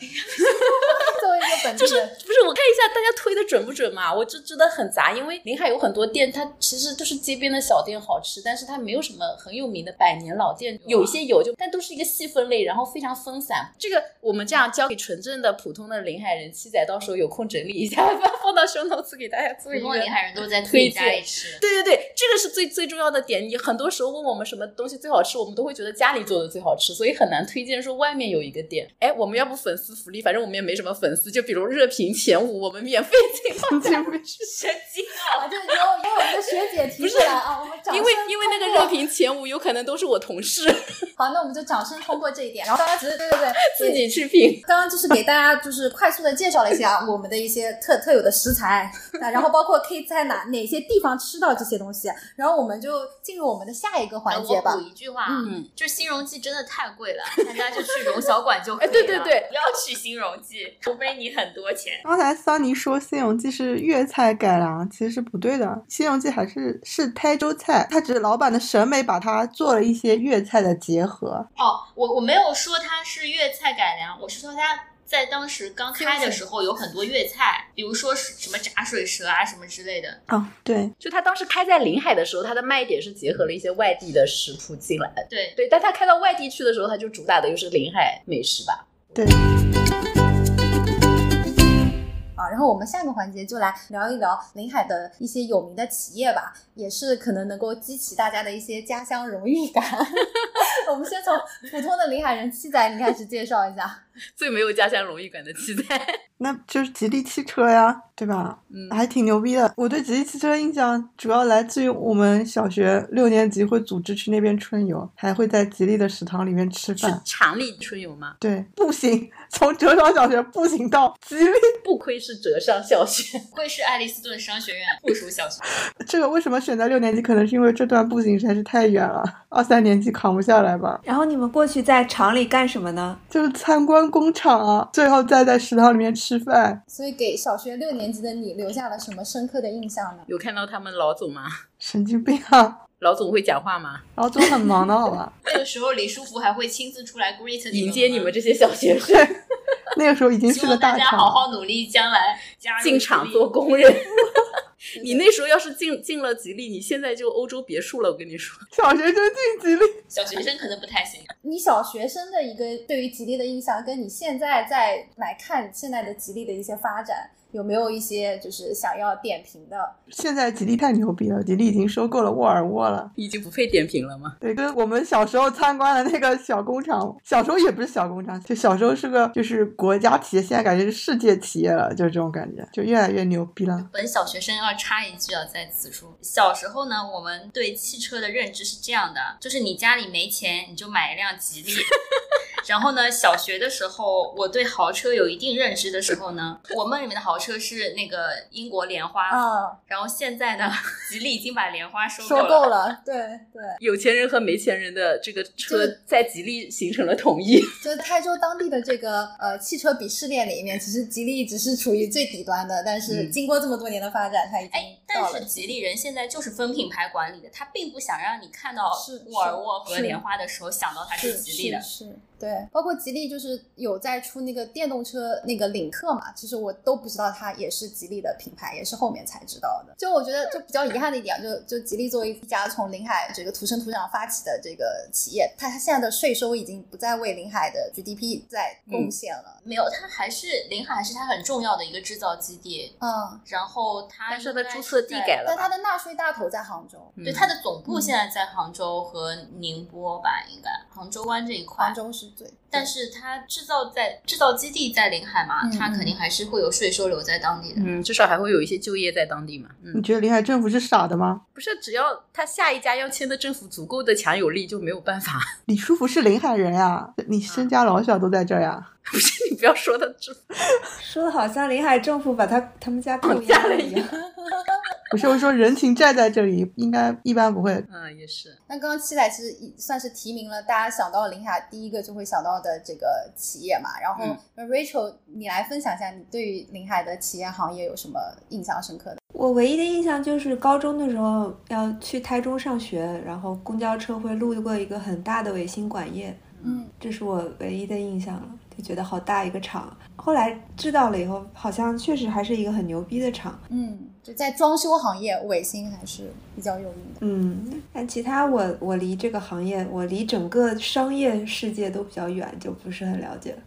作为一个本地人，就是不是我看一下大家推的准不准嘛？我就真的很杂，因为临海有很多店，它其实就是街边的小店好吃，但是它没有什么很有名的百年老店，有一些有就，但都是一个细分类，然后非常分散。这个我们这样交给纯正的普通的临海人，七仔到时候有空整理一下，放到show notes给大家做一个。普通临海人都在推荐家里吃，对对对，这个是最最重要的点。你很多时候问我们什么东西最好吃，我们都会觉得家里做的最好吃，所以很难推荐说外面有一个店。哎，我们要不粉丝福利，反正我们也没什么粉丝。丝，就比如热评前五，我们免费进放在神经啊！就有有我们的学姐提出来啊，我们掌声。因为因为那个热评前五有可能都是我同事。好，那我们就掌声通过这一点。然后刚刚只是对对对，自己去评。刚刚就是给大家就是快速的介绍了一下我们的一些特特有的食材，然后包括可以在哪哪些地方吃到这些东西。然后我们就进入我们的下一个环节吧。我补一句话，嗯，就新荣记真的太贵了，大家就去荣小馆就可以了。哎，对对对，不要去新荣记，除非你很多钱。刚才桑尼说新荣记是粤菜改良，其实是不对的。新荣记还是是台州菜，它只是老板的审美把它做了一些粤菜的结合。哦，我我没有说它是粤菜改良，我是说它在当时刚开的时候有很多粤菜，比如说什么炸水蛇啊什么之类的。哦，对，就他当时开在临海的时候，他的卖点是结合了一些外地的食谱进来。对对，但他开到外地去的时候，他就主打的又是临海美食吧。对。啊，然后我们下个环节就来聊一聊临海的一些有名的企业吧，也是可能能够激起大家的一些家乡荣誉感。我们先从普通的临海人七仔你开始介绍一下。最没有家乡荣誉感的七仔，那就是吉利汽车呀，对吧？嗯，还挺牛逼的。我对吉利汽车的印象主要来自于我们小学六年级会组织去那边春游，还会在吉利的食堂里面吃饭。是长历春游吗？对，步行从哲商小学步行到吉利，不亏是哲商小学，不愧是爱丽斯顿商学院附属小学。这个为什么选在六年级？可能是因为这段步行实在是太远了，二三年级扛不下来吧。然后你们过去在厂里干什么呢？就是参观工厂啊，最后再在食堂里面吃。吃饭。所以给小学六年级的你留下了什么深刻的印象呢？有看到他们老总吗？神经病啊！老总会讲话吗？老总很忙的好吧。那个时候李书福还会亲自出来 greet 迎接你们这些小学生。那个时候已经是个大厂，希望大家好好努力，将来进厂做工人。你那时候要是进进了吉利，你现在就欧洲别墅了。我跟你说，小学生进吉利，小学生可能不太行。你小学生的一个对于吉利的印象，跟你现在再来看现在的吉利的一些发展，有没有一些就是想要点评的？现在吉利太牛逼了，吉利已经收购了沃尔沃了，已经不配点评了吗？对，跟我们小时候参观的那个小工厂，小时候也不是小工厂，就小时候是个就是国家企业，现在感觉是世界企业了，就是这种感觉，就越来越牛逼了。本小学生要插一句啊，在此处，小时候呢，我们对汽车的认知是这样的，就是你家里没钱，你就买一辆吉利。然后呢，小学的时候，我对豪车有一定认知的时候呢，我梦里面的豪车是那个英国莲花，嗯，然后现在呢，吉利已经把莲花收购了，收购了，对对。有钱人和没钱人的这个车在吉利形成了统一。就是台州当地的这个呃汽车鄙视链里面，其实吉利只是处于最底端的，但是经过这么多年的发展，它已经到了。哎，但是吉利人现在就是分品牌管理的，他并不想让你看到沃尔沃和莲花的时候想到它是吉利的，是。是是是对，包括吉利就是有在出那个电动车那个领克嘛，其实我都不知道它也是吉利的品牌，也是后面才知道的。就我觉得就比较遗憾的一点，就就吉利作为一家从临海这个土生土长发起的这个企业，它现在的税收已经不再为临海的 G D P 在贡献了。嗯、没有，它还是临海还是它很重要的一个制造基地。嗯，然后它但是它的注册地改了，但它的纳税大头在杭州。嗯、对，它的总部现在在杭州和宁波吧，应该杭州湾这一块。杭州是。但是它制造在制造基地在临海嘛，嗯、它肯定还是会有税收留在当地的，嗯，至少还会有一些就业在当地嘛。嗯、你觉得临海政府是傻的吗？不是，只要他下一家要签的政府足够的强有力，就没有办法。李书福是临海人呀，你身家老小都在这呀。啊不是，你不要说的说的好像临海政府把他他们家绑架了一样。不是，我说人情债在这里，应该一般不会。嗯，也是。那刚刚七仔其实算是提名了大家想到临海第一个就会想到的这个企业嘛。然后、嗯、Rachel， 你来分享一下你对于临海的企业行业有什么印象深刻的？我唯一的印象就是高中的时候要去台中上学，然后公交车会路过一个很大的维新管业，嗯，这是我唯一的印象了。觉得好大一个厂，后来知道了以后，好像确实还是一个很牛逼的厂。嗯，就在装修行业，伟星还是比较有名的。嗯，但其他我我离这个行业，我离整个商业世界都比较远，就不是很了解了。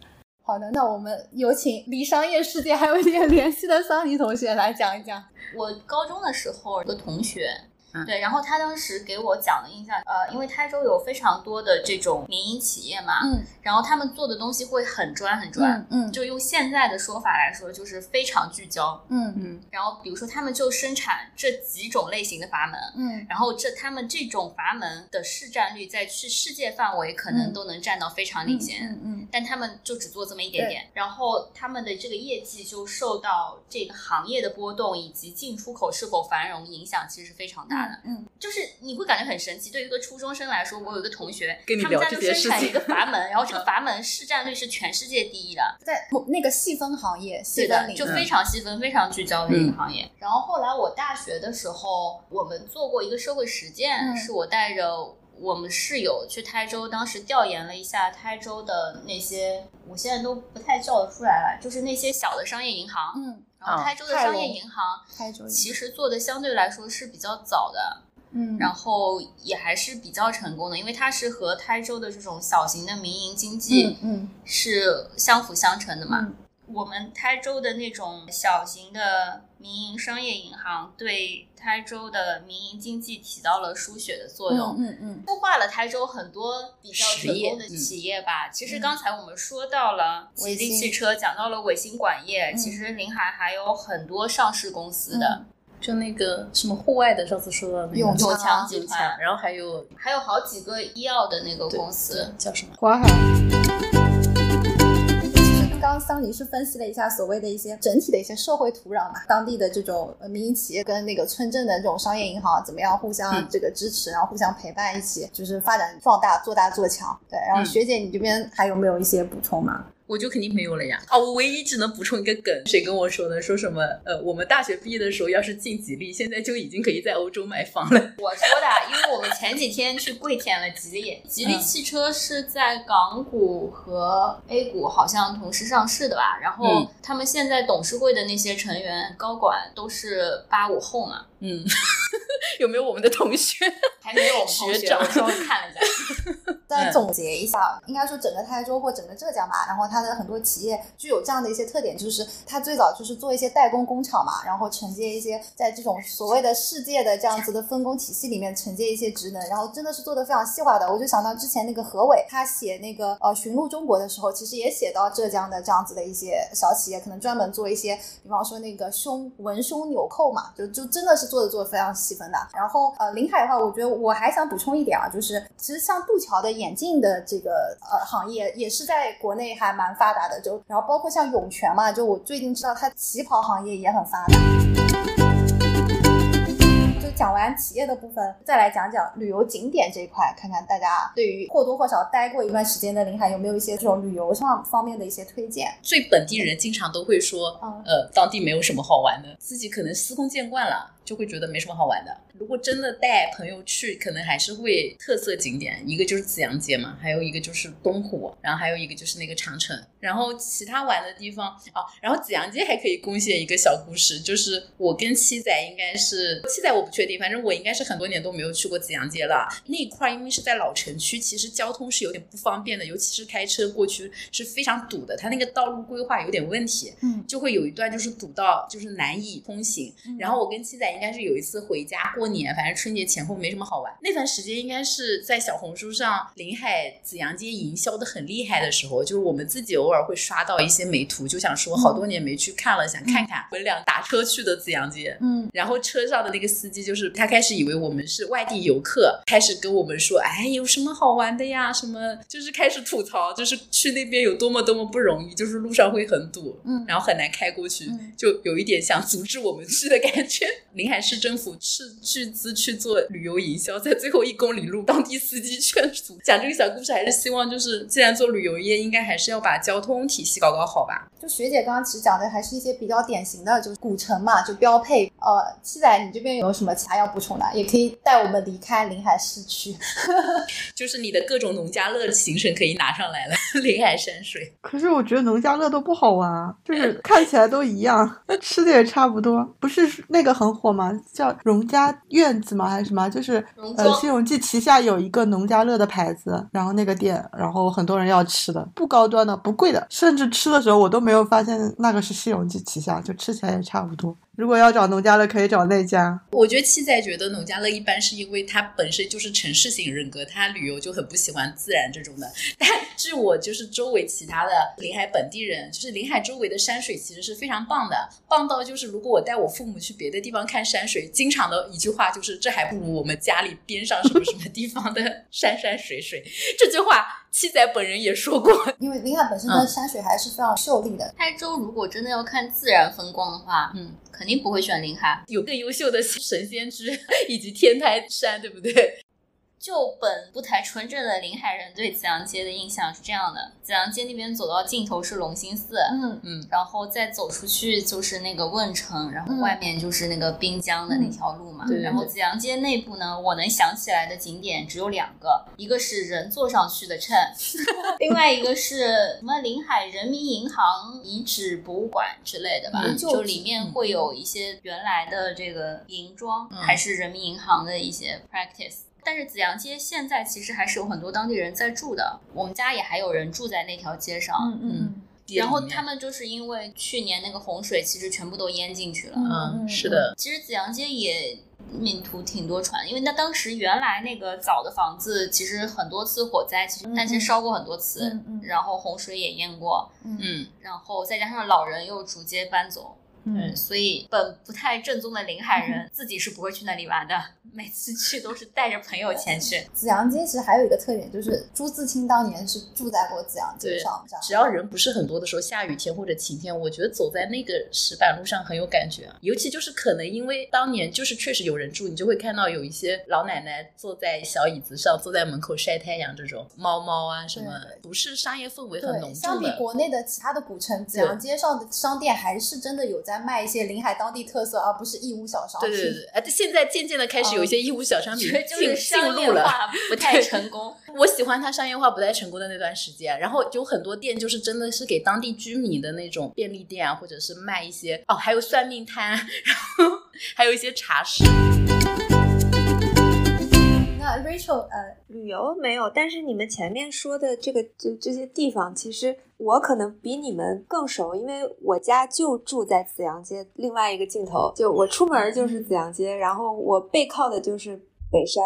好的，那我们有请离商业世界还有一点联系的桑尼同学来讲一讲。我高中的时候，有个同学。嗯，对。然后他当时给我讲的印象，呃，因为台州有非常多的这种民营企业嘛，嗯，然后他们做的东西会很专很专，嗯，嗯就用现在的说法来说，就是非常聚焦，嗯嗯。然后比如说他们就生产这几种类型的阀门，嗯，然后这他们这种阀门的市占率在去世界范围可能都能占到非常领先，嗯 嗯, 嗯。但他们就只做这么一点点，然后他们的这个业绩就受到这个行业的波动以及进出口是否繁荣影响其实是非常大的，嗯，就是你会感觉很神奇。对于一个初中生来说，我有一个同学，跟你聊这些事情，他们家就生产一个阀门，然后这个阀门市占率是全世界第一的，在那个细分行业，细分领域，就非常细分、嗯、非常聚焦的一个行业、嗯。然后后来我大学的时候，我们做过一个社会实践，嗯、是我带着我们室友去台州，当时调研了一下台州的那些，我现在都不太叫得出来了，就是那些小的商业银行，嗯。然后台州的商业银行其实做的相对来说是比较早的，嗯，然后也还是比较成功的，因为它是和台州的这种小型的民营经济是相辅相成的嘛、嗯嗯、我们台州的那种小型的民营商业银行对台州的民营经济起到了输血的作用，嗯嗯，孵化了台州很多比较成功的企业吧。其实刚才我们说到了吉利汽车，讲到了伟星管业、嗯、其实临海还有很多上市公司的、嗯、就那个什么户外的，上次说到那个永强集团，然后还有还有好几个医药的那个公司叫什么华海。刚刚桑尼是分析了一下所谓的一些整体的一些社会土壤嘛，当地的这种民营企业跟那个村镇的这种商业银行怎么样互相这个支持、嗯、然后互相陪伴，一起就是发展壮大，做大做强。对，然后学姐你这边还有没有一些补充吗？我就肯定没有了呀！啊，我唯一只能补充一个梗，谁跟我说的？说什么？呃，我们大学毕业的时候要是进吉利，现在就已经可以在欧洲买房了。我说的，因为我们前几天去跪舔了吉利，吉利汽车是在港股和 A 股好像同时上市的吧？然后他们现在董事会的那些成员高管都是八五后嘛。嗯，有没有我们的同学？还没有我们同学，学长，我稍微看了一下。再总结一下，应该说整个台州或整个浙江吧，然后。它的很多企业具有这样的一些特点，就是它最早就是做一些代工工厂嘛，然后承接一些在这种所谓的世界的这样子的分工体系里面承接一些职能，然后真的是做得非常细化的。我就想到之前那个何伟，他写那个呃寻路中国的时候，其实也写到浙江的这样子的一些小企业，可能专门做一些比方说那个胸文胸纽扣嘛，就就真的是做的做得非常细分的。然后呃临海的话，我觉得我还想补充一点啊，就是其实像杜桥的眼镜的这个呃行业也是在国内还蛮蛮发达的，就然后包括像涌泉嘛，就我最近知道它旗袍行业也很发达。就讲完企业的部分，再来讲讲旅游景点这一块，看看大家对于或多或少待过一段时间的临海有没有一些这种旅游上方面的一些推荐。最本地人经常都会说、嗯、呃，当地没有什么好玩的，自己可能司空见惯了，就会觉得没什么好玩的。如果真的带朋友去，可能还是会特色景点，一个就是紫阳街嘛，还有一个就是东湖，然后还有一个就是那个长城，然后其他玩的地方哦。然后紫阳街还可以贡献一个小故事，就是我跟七仔应该是七仔我不确定，反正我应该是很多年都没有去过紫阳街了。那一块因为是在老城区，其实交通是有点不方便的，尤其是开车过去是非常堵的，它那个道路规划有点问题，嗯，就会有一段就是堵到就是难以通行。然后我跟七仔应该是有一次回家过年，反正春节前后没什么好玩，那段时间应该是在小红书上临海紫阳街营销的很厉害的时候，就是我们自己偶尔会刷到一些美图，就想说好多年没去看了，想看看我们俩打车去的紫阳街，嗯，然后车上的那个司机就是他开始以为我们是外地游客，开始跟我们说哎有什么好玩的呀，什么就是开始吐槽，就是去那边有多么多么不容易，就是路上会很堵，嗯，然后很难开过去，就有一点想阻止我们去的感觉。临海市政府斥巨资去做旅游营销，在最后一公里路当地司机劝阻。讲这个小故事还是希望就是既然做旅游业，应该还是要把交通体系搞搞好吧。就学姐刚刚其实讲的还是一些比较典型的就是古城嘛，就标配。呃，七仔你这边有什么其他要补充的，也可以带我们离开临海市区就是你的各种农家乐的行程可以拿上来了，临海山水。可是我觉得农家乐都不好玩啊，就是看起来都一样吃的也差不多。不是那个很火吗，叫荣家院子吗还是什么，就是呃，新荣记旗下有一个农家乐的牌子，然后那个店，然后很多人要吃的，不高端的，不贵的，甚至吃的时候我都没有发现那个是新荣记旗下，就吃起来也差不多。如果要找农家乐可以找那家。我觉得七仔觉得农家乐一般是因为他本身就是城市型人格，他旅游就很不喜欢自然这种的，但是我就是周围其他的临海本地人，就是临海周围的山水其实是非常棒的，棒到就是如果我带我父母去别的地方看山水，经常的一句话就是这还不如我们家里边上什么什么地方的山山水水这句话七仔本人也说过，因为临海本身的山水还是非常秀丽的。台、嗯、州如果真的要看自然风光的话，嗯，肯定不会选临海，有更优秀的神仙之以及天台山，对不对？就本不太纯正的临海人对紫阳街的印象是这样的，紫阳街那边走到尽头是龙兴寺，嗯嗯，然后再走出去就是那个汶城，然后外面就是那个滨江的那条路嘛、嗯、然后紫阳街内部呢，我能想起来的景点只有两个，一个是人坐上去的秤另外一个是什么临海人民银行遗址博物馆之类的吧、嗯、就里面会有一些原来的这个银装、嗯、还是人民银行的一些 practice。但是紫阳街现在其实还是有很多当地人在住的，我们家也还有人住在那条街上，嗯嗯，然后他们就是因为去年那个洪水其实全部都淹进去了，嗯，是的。其实紫阳街也命途挺多舛，因为那当时原来那个早的房子其实很多次火灾，其实但是烧过很多次、嗯嗯、然后洪水也淹过，嗯，然后再加上老人又逐渐搬走，嗯，所以本不太正宗的临海人、嗯、自己是不会去那里玩的，每次去都是带着朋友前去。紫阳街其实还有一个特点，就是朱自清当年是住在过紫阳街上，只要人不是很多的时候，下雨天或者晴天，我觉得走在那个石板路上很有感觉、啊、尤其就是可能因为当年就是确实有人住，你就会看到有一些老奶奶坐在小椅子上，坐在门口晒太阳，这种猫猫啊什么，不是商业氛围很浓重的。相比国内的其他的古城，紫阳街上的商店还是真的有在卖一些临海当地特色，而不是义乌小商品。对对对，但现在渐渐的开始有一些义乌小商品进、嗯就是、商业化不太成功。我喜欢它商业化不太成功的那段时间，然后有很多店就是真的是给当地居民的那种便利店啊，或者是卖一些哦，还有算命摊，然后还有一些茶室。那 Rachel 呃，旅游没有，但是你们前面说的这个就这些地方，其实我可能比你们更熟，因为我家就住在紫阳街另外一个尽头，就我出门就是紫阳街，然后我背靠的就是北山，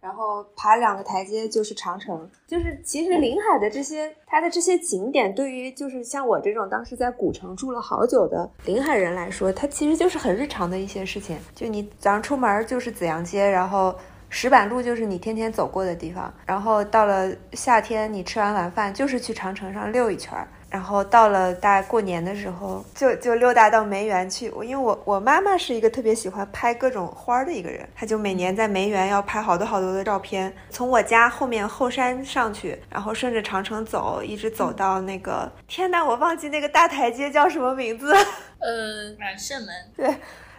然后爬两个台阶就是长城。就是其实临海的这些它的这些景点，对于就是像我这种当时在古城住了好久的临海人来说，它其实就是很日常的一些事情，就你早上出门就是紫阳街，然后石板路就是你天天走过的地方，然后到了夏天你吃完晚饭就是去长城上溜一圈，然后到了大概过年的时候就就溜达到梅园去。因为我我妈妈是一个特别喜欢拍各种花的一个人，她就每年在梅园要拍好多好多的照片，从我家后面后山上去，然后顺着长城走，一直走到那个天哪我忘记那个大台阶叫什么名字，呃，揽胜门，对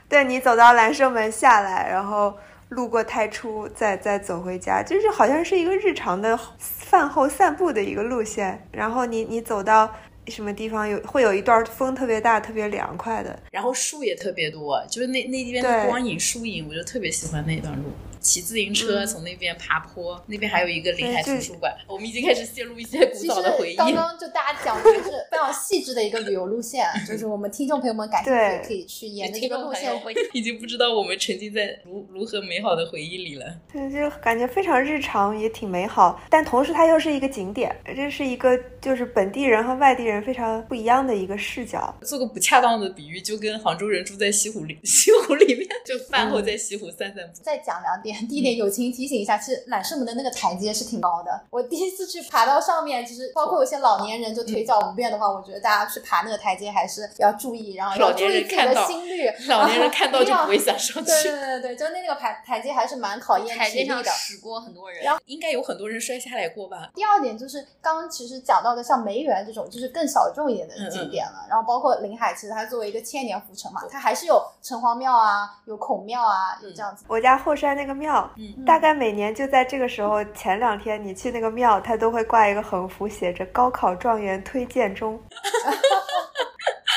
对，你走到揽胜门下来，然后路过太初，再再走回家，就是好像是一个日常的饭后散步的一个路线。然后你你走到什么地方有会有一段风特别大特别凉快的，然后树也特别多，就是那那边的光影树影，我就特别喜欢那段路。骑自行车从那边爬坡、嗯、那边还有一个临海图书馆，我们已经开始泄露一些古早的回忆。刚刚就大家讲的就是非常细致的一个旅游路线就是我们听众朋友们感兴趣可以去沿着这个路线，已经不知道我们沉浸在如如何美好的回忆里了。对，就感觉非常日常也挺美好，但同时它又是一个景点，这是一个就是本地人和外地人非常不一样的一个视角。做个不恰当的比喻，就跟杭州人住在西湖里，西湖里面就饭后在西湖散散步、嗯、再讲两点。第一点，友情提醒一下，其实揽胜门的那个台阶是挺高的，我第一次去爬到上面，其实包括有些老年人就腿脚不便的话，我觉得大家去爬那个台阶还是要注意，然后要注意自己的心率，老年人看到就不会想上去。对对对，就那个台台阶还是蛮考验体力的，台阶上死过很多人，然后应该有很多人摔下来过吧。第二点就是刚刚其实讲到的像梅园这种就是更小众一点的景点了，嗯嗯，然后包括临海其实它作为一个千年古城嘛，它还是有城隍庙啊，有孔庙啊，有这样子。我家后山那个庙，嗯，大概每年就在这个时候前两天你去那个庙，它都会挂一个横幅写着高考状元推荐中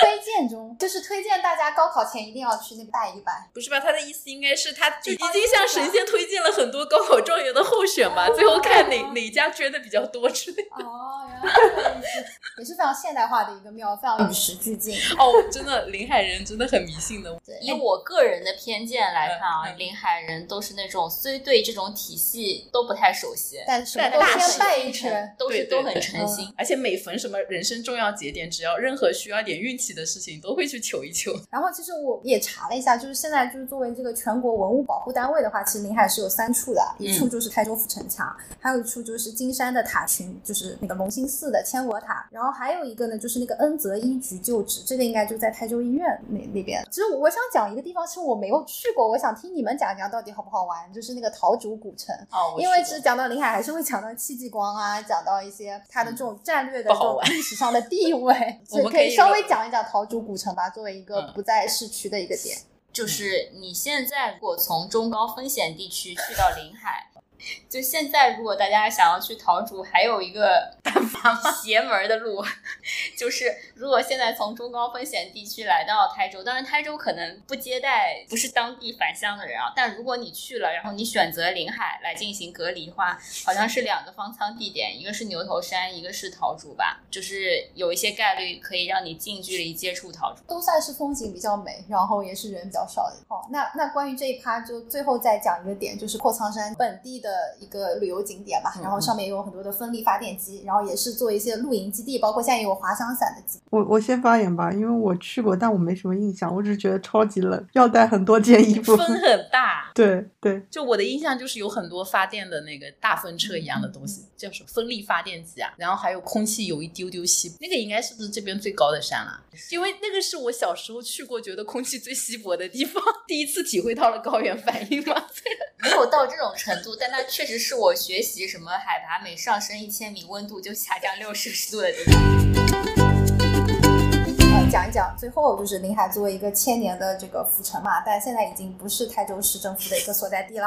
推荐中，就是推荐大家高考前一定要去拜一拜。不是吧，他的意思应该是他就已经向神仙推荐了很多高考状元的候选嘛，最后看哪哪家捐的比较多之类的。哦，原来也是非常现代化的一个庙，非常与时俱进。哦，真的临海人真的很迷信的。以我个人的偏见来看啊，临海人都是那种虽对这种体系都不太熟悉，但是都先拜一圈，都是都很诚心，而且每逢什么人生重要节点，只要任何需要点运气的事情都会去求一求。然后其实我也查了一下，就是现在就是作为这个全国文物保护单位的话，其实临海是有三处的，一处就是开州府城墙，还有一处就是金山的塔群，就是那个龙兴寺的千佛塔，然后还有一个呢就是那个恩泽医局旧址，这个应该就在台州医院 那, 那边。其实我想讲一个地方是我没有去过，我想听你们讲讲到底好不好玩，就是那个桃竹古城、哦、因为其实讲到临海还是会讲到戚继光啊，讲到一些它的这种战略的这种历史上的地位，所以可以稍微讲一讲桃竹古城吧，作为一个不在市区的一个点、嗯、就是你现在如果从中高风险地区去到临海，就现在如果大家想要去桃竹，还有一个邪门的路，就是如果现在从中高风险地区来到台州，当然台州可能不接待不是当地返乡的人啊，但如果你去了然后你选择临海来进行隔离的话，好像是两个方舱地点，一个是牛头山，一个是桃竹吧，就是有一些概率可以让你近距离接触桃竹，都算是风景比较美，然后也是人比较少的。好、哦，那那关于这一趴就最后再讲一个点，就是阔苍山本地的一个旅游景点吧，然后上面有很多的风力发电机，然后也是做一些露营基地，包括现在也有滑翔伞的机。我我先发言吧，因为我去过，但我没什么印象，我只觉得超级冷，要带很多件衣服，风很大。对对，就我的印象就是有很多发电的那个大风车一样的东西，嗯、叫什么风力发电机啊，然后还有空气有一丢丢稀，那个应该是不是这边最高的山了、啊？因为那个是我小时候去过，觉得空气最稀薄的地方，第一次体会到了高原反应嘛。没有到这种程度，但它确实是我学习什么海拔每上升一千米温度就下降六摄氏度的地方。讲一讲最后就是临海作为一个千年的这个府城嘛，但现在已经不是台州市政府的一个所在地了，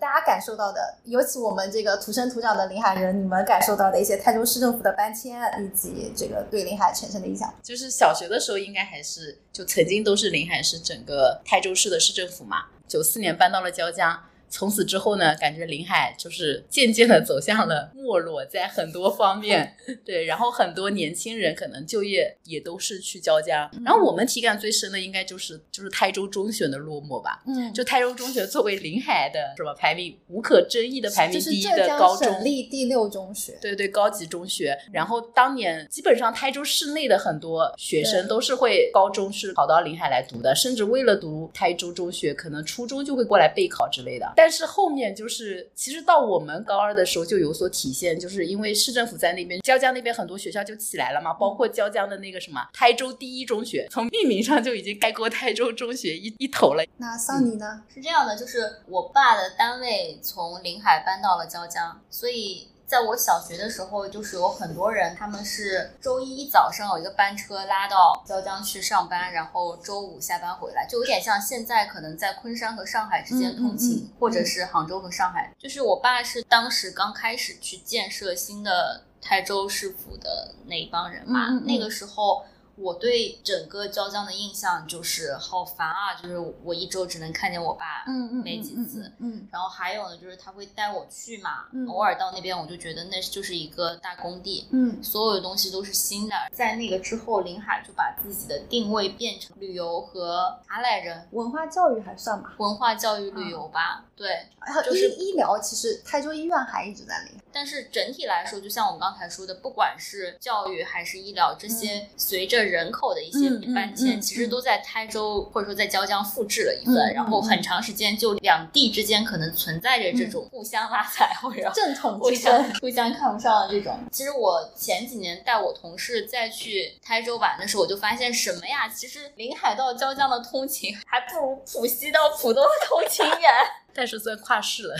大家感受到的，尤其我们这个土生土长的临海人，你们感受到的一些台州市政府的搬迁以及这个对临海产生的影响。就是小学的时候应该还是就曾经都是临海是整个台州市的市政府嘛，九四年搬到了椒江，从此之后呢，感觉临海就是渐渐的走向了没落，在很多方面。对，然后很多年轻人可能就业也都是去椒江。然后我们体感最深的应该就是就是台州中学的落寞吧。嗯，就台州中学作为临海的什么排名无可争议的排名第一的高中，就是浙江省立第六中学。对对，高级中学。然后当年基本上台州市内的很多学生都是会高中是跑到临海来读的，甚至为了读台州中学，可能初中就会过来备考之类的。但是后面就是其实到我们高二的时候就有所体现，就是因为市政府在那边，椒江那边很多学校就起来了嘛，包括椒江的那个什么台州第一中学，从命名上就已经概括台州中学 一, 一头了。那桑尼呢、嗯、是这样的，就是我爸的单位从临海搬到了椒江，所以在我小学的时候就是有很多人，他们是周一一早上有一个班车拉到椒江去上班，然后周五下班回来，就有点像现在可能在昆山和上海之间通勤、嗯嗯嗯、或者是杭州和上海。就是我爸是当时刚开始去建设新的台州市府的那一帮人嘛、嗯嗯、那个时候我对整个椒江的印象就是好烦啊，就是我一周只能看见我爸没几次、嗯嗯嗯嗯、然后还有呢就是他会带我去嘛、嗯、偶尔到那边我就觉得那就是一个大工地、嗯、所有的东西都是新的。在那个之后临海就把自己的定位变成旅游和哪来人文化教育，还算吧，文化教育旅游吧、嗯、对，还有、就是、医, 医疗其实台州医院还一直在临海，但是整体来说就像我们刚才说的，不管是教育还是医疗，这些随着人口的一些搬迁、嗯嗯嗯、其实都在台州或者说在椒江复制了一份、嗯、然后很长时间就两地之间可能存在着这种互相拉踩或者正统互相互相看不上的这种。其实我前几年带我同事再去台州玩的时候，我就发现什么呀，其实临海到椒江的通勤还不如浦西到浦东的通勤远但是算跨市了，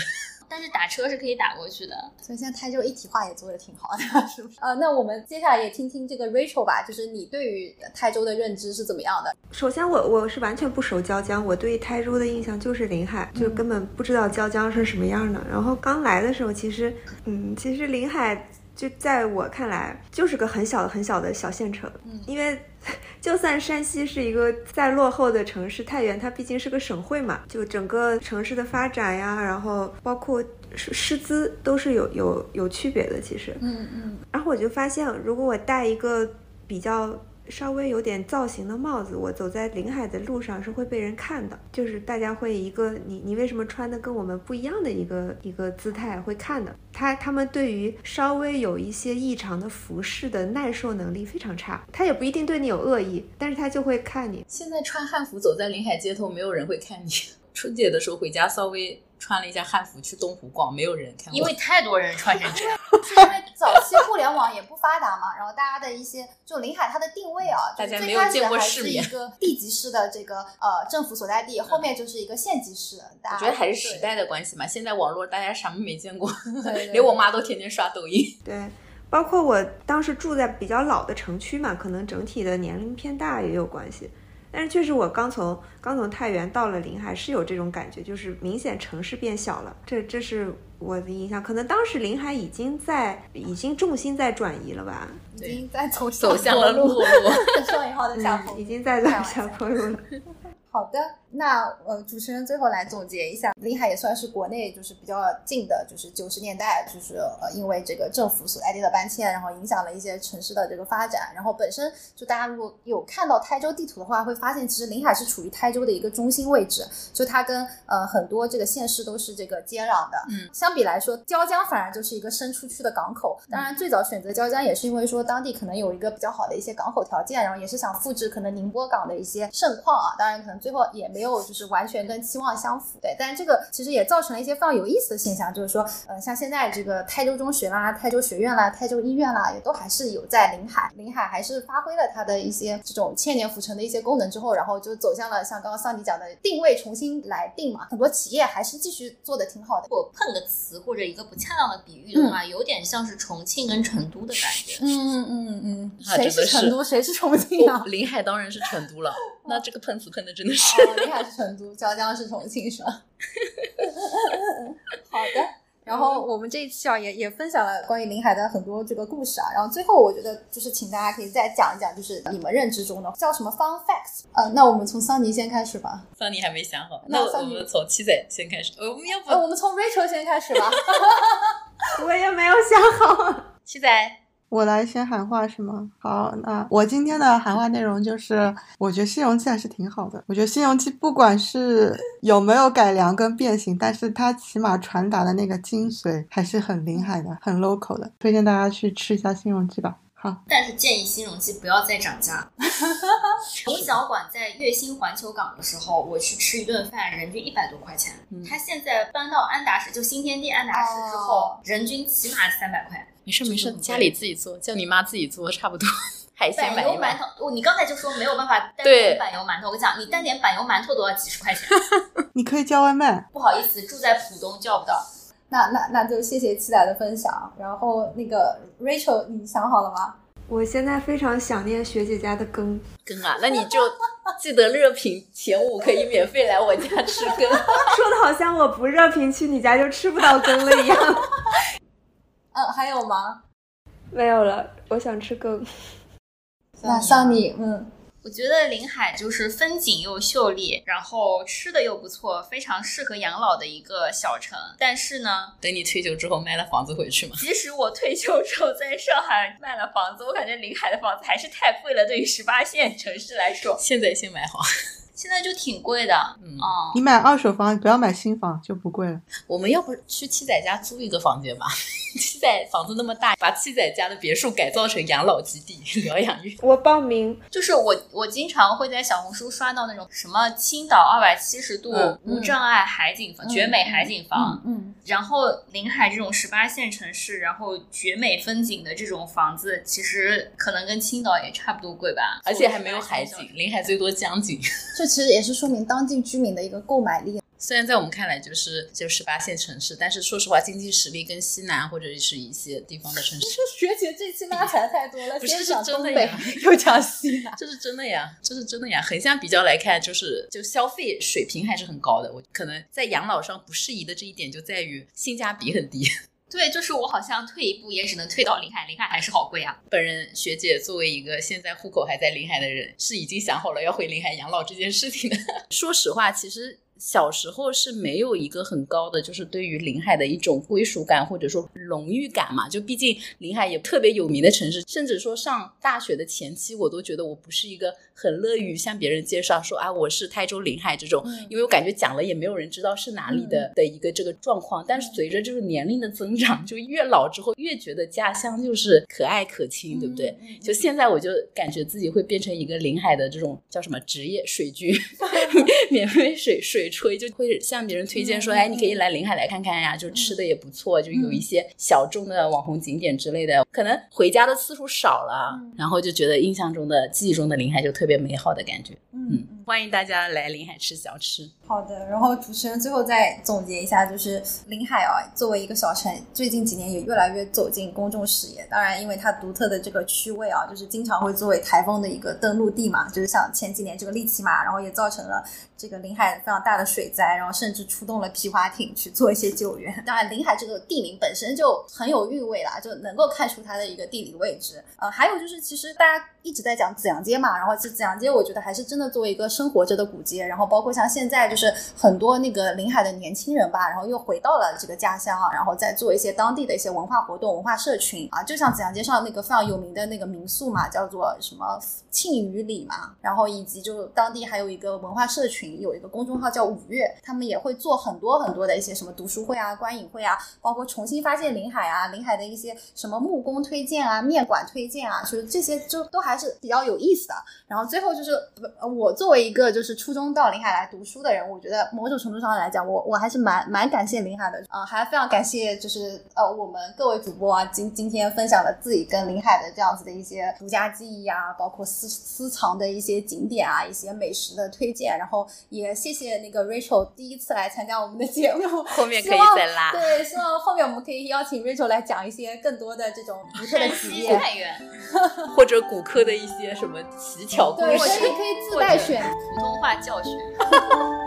但是打车是可以打过去的，所以现在台州一体化也做得挺好的，是不是？呃，那我们接下来也听听这个 Rachel 吧，就是你对于台州的认知是怎么样的？首先我，我我是完全不熟椒江，我对台州的印象就是临海，就根本不知道椒江是什么样的。嗯、然后刚来的时候，其实，嗯，其实临海就在我看来就是个很小的很小的小县城，嗯，因为。就算山西是一个再落后的城市，太原它毕竟是个省会嘛，就整个城市的发展呀，然后包括师资都是有有有区别的，其实。嗯嗯。然后我就发现，如果我戴一个比较稍微有点造型的帽子，我走在临海的路上是会被人看的，就是大家会一个你你为什么穿的跟我们不一样的一个一个姿态会看的。他他们对于稍微有一些异常的服饰的耐受能力非常差，他也不一定对你有恶意，但是他就会看你。现在穿汉服走在临海街头，没有人会看你。春节的时候回家稍微穿了一下汉服去东湖逛，没有人看我，因为太多人穿成这样。因为早期互联网也不发达嘛，然后大家的一些就临海它的定位啊，大家没有见过世面，最开始还是一个地级市的这个呃政府所在地，后面就是一个县级市。我觉得还是时代的关系嘛，现在网络大家什么没见过，连我妈都天天刷抖音。对。包括我当时住在比较老的城区嘛，可能整体的年龄偏大也有关系。但是确实我刚从刚从太原到了临海是有这种感觉，就是明显城市变小了，这这是我的印象。可能当时临海已经在已经重心在转移了吧，已经在走走向了路路上一号的下坡、嗯、已经在走下坡路了。好的，那呃，主持人最后来总结一下，临海也算是国内就是比较近的，就是九十年代，就是呃，因为这个政府所在地的搬迁，然后影响了一些城市的这个发展。然后本身就大家如果有看到台州地图的话，会发现其实临海是处于台州的一个中心位置，就它跟呃很多这个县市都是这个接壤的。嗯，相比来说，椒江反而就是一个伸出去的港口。当然，最早选择椒江也是因为说当地可能有一个比较好的一些港口条件，然后也是想复制可能宁波港的一些盛况啊。当然，可能最后也没有就是完全跟期望相符，对，但是这个其实也造成了一些非常有意思的现象，就是说，呃，像现在这个台州中学啦、台州学院啦、台州医院啦，也都还是有在临海，临海还是发挥了它的一些这种千年浮沉的一些功能之后，然后就走向了像刚刚桑迪讲的定位重新来定嘛，很多企业还是继续做的挺好的。我碰个词或者一个不恰当的比喻的话，嗯、有点像是重庆跟成都的感觉。嗯嗯嗯，谁是成都，谁是重庆啊？临海当然是成都了。那这个喷子喷的真的。哦，临海是成都，椒江是重庆，是吧？好的。然后我们这一期啊，也也分享了关于临海的很多这个故事啊。然后最后我觉得就是请大家可以再讲一讲，就是你们认知中的叫什么 fun facts。呃，那我们从桑尼先开始吧。桑尼还没想好，那我们从七仔先开始。我们要不、呃、我们从 Rachel 先开始吧。我也没有想好。七仔。我来先喊话是吗？好，那我今天的喊话内容就是，我觉得新容器还是挺好的。我觉得新容器不管是有没有改良跟变形，但是它起码传达的那个精髓还是很临海的，很 local 的。推荐大家去吃一下新容器吧。好，但是建议新容器不要再涨价。冯小馆在月薪环球港的时候，我去吃一顿饭，人均一百多块钱。嗯、他现在搬到安达市，就新天地安达市之后，哦、人均起码三百块。没事没事，家里自己做，叫你妈自己做差不多。海鲜板油馒头，你刚才就说没有办法单点板油馒头，我跟你讲，你单点板油馒头都要几十块钱。你可以叫外卖。不好意思，住在浦东叫不到。那那那就谢谢期待的分享。然后那个 Rachel， 你想好了吗？我现在非常想念学姐家的羹羹啊，那你就记得热评前五可以免费来我家吃羹。说的好像我不热评去你家就吃不到羹了一样。嗯，还有吗？没有了，我想吃羹。那像你，嗯，我觉得临海就是风景又秀丽，然后吃的又不错，非常适合养老的一个小城。但是呢，等你退休之后卖了房子回去嘛。即使我退休之后在上海卖了房子，我感觉临海的房子还是太贵了，对于十八线城市来说。现在先买好。现在就挺贵的，嗯，哦、你买二手房，不要买新房，就不贵了。我们要不去七仔家租一个房间吧？七仔房子那么大，把七仔家的别墅改造成养老基地、疗养院。我报名，就是我，我经常会在小红书刷到那种什么青岛二百七十度、嗯、无障碍海景房、嗯、绝美海景房，嗯，嗯嗯然后临海这种十八线城市，然后绝美风景的这种房子，其实可能跟青岛也差不多贵吧，而且还没有海景，临海最多江景。这其实也是说明当地居民的一个购买力，虽然在我们看来就是就十八线城市，但是说实话经济实力跟西南或者是一些地方的城市。学姐这期拉踩太多了，不是讲东北又讲西南，这是真的呀，这是真的呀。横向比较来看，就是就消费水平还是很高的，我可能在养老上不适宜的这一点就在于性价比很低。对，就是我好像退一步也只能退到临海，临海还是好贵啊。本人学姐作为一个现在户口还在临海的人，是已经想好了要回临海养老这件事情的。说实话，其实小时候是没有一个很高的就是对于临海的一种归属感或者说荣誉感嘛，就毕竟临海也特别有名的城市，甚至说上大学的前期我都觉得我不是一个很乐于向别人介绍说啊我是台州临海这种、嗯、因为我感觉讲了也没有人知道是哪里的、嗯、的一个这个状况。但是随着就是年龄的增长，就越老之后越觉得家乡就是可爱可亲，对不对、嗯、就现在我就感觉自己会变成一个临海的这种叫什么职业水军免费水水吹，就会向别人推荐说、嗯、哎，你可以来临海来看看呀、啊，就吃的也不错、嗯、就有一些小众的网红景点之类的，可能回家的次数少了、嗯、然后就觉得印象中的记忆中的临海就特别美好的感觉。 嗯, 嗯，欢迎大家来临海吃小吃。好的，然后主持人最后再总结一下，就是临海啊，作为一个小城，最近几年也越来越走进公众视野，当然因为它独特的这个区位啊，就是经常会作为台风的一个登陆地嘛，就是像前几年这个利奇马，然后也造成了这个临海非常大的水灾，然后甚至出动了皮划艇去做一些救援。当然临海这个地名本身就很有韵味啦，就能够看出它的一个地理位置。呃，还有就是其实大家一直在讲紫阳街嘛，然后其实紫阳街我觉得还是真的作为一个生活着的古街，然后包括像现在就是很多那个临海的年轻人吧，然后又回到了这个家乡啊，然后再做一些当地的一些文化活动文化社群啊，就像紫阳街上那个非常有名的那个民宿嘛，叫做什么庆余里嘛，然后以及就当地还有一个文化社群，有一个公众号叫五月，他们也会做很多很多的一些什么读书会啊观影会啊，包括重新发现临海啊，临海的一些什么木工推荐啊面馆推荐啊，就是这些就都还是比较有意思的。然后最后就是我作为一个就是初中到临海来读书的人，我觉得某种程度上来讲我我还是蛮蛮感谢临海的啊、呃，还非常感谢就是呃我们各位主播啊今今天分享了自己跟临海的这样子的一些独家记忆啊，包括私私藏的一些景点啊，一些美食的推荐，然后也谢谢那个 Rachel 第一次来参加我们的节目，后面可以再拉，对，希望后面我们可以邀请 Rachel 来讲一些更多的这种独特的企业或者骨科的一些什么奇巧故事，对，我觉得可以自带选普通话教学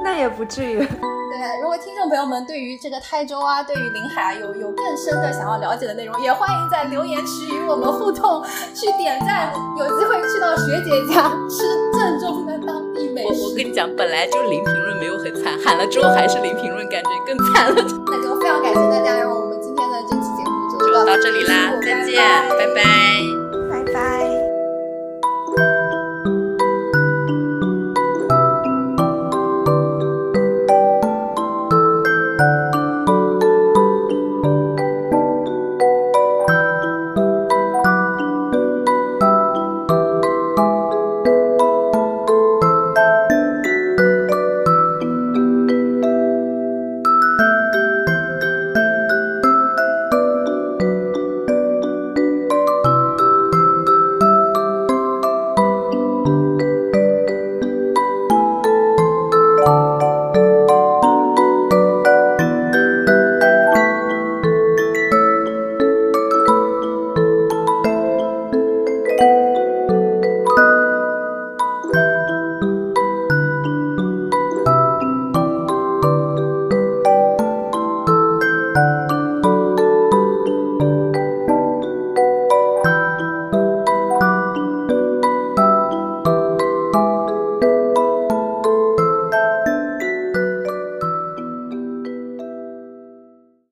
那也不至于。对，如果听众朋友们对于这个台州啊，对于临海啊有有更深的想要了解的内容，也欢迎在留言区与我们互动，去点赞，有机会去到学姐家吃正宗的当地美食。 我, 我跟你讲，本来就零评论没有很惨，喊了之后还是零评论，感觉更惨了。那就非常感谢大家，然后我们今天的这期节目就 到, 就到这里啦，再见，拜拜。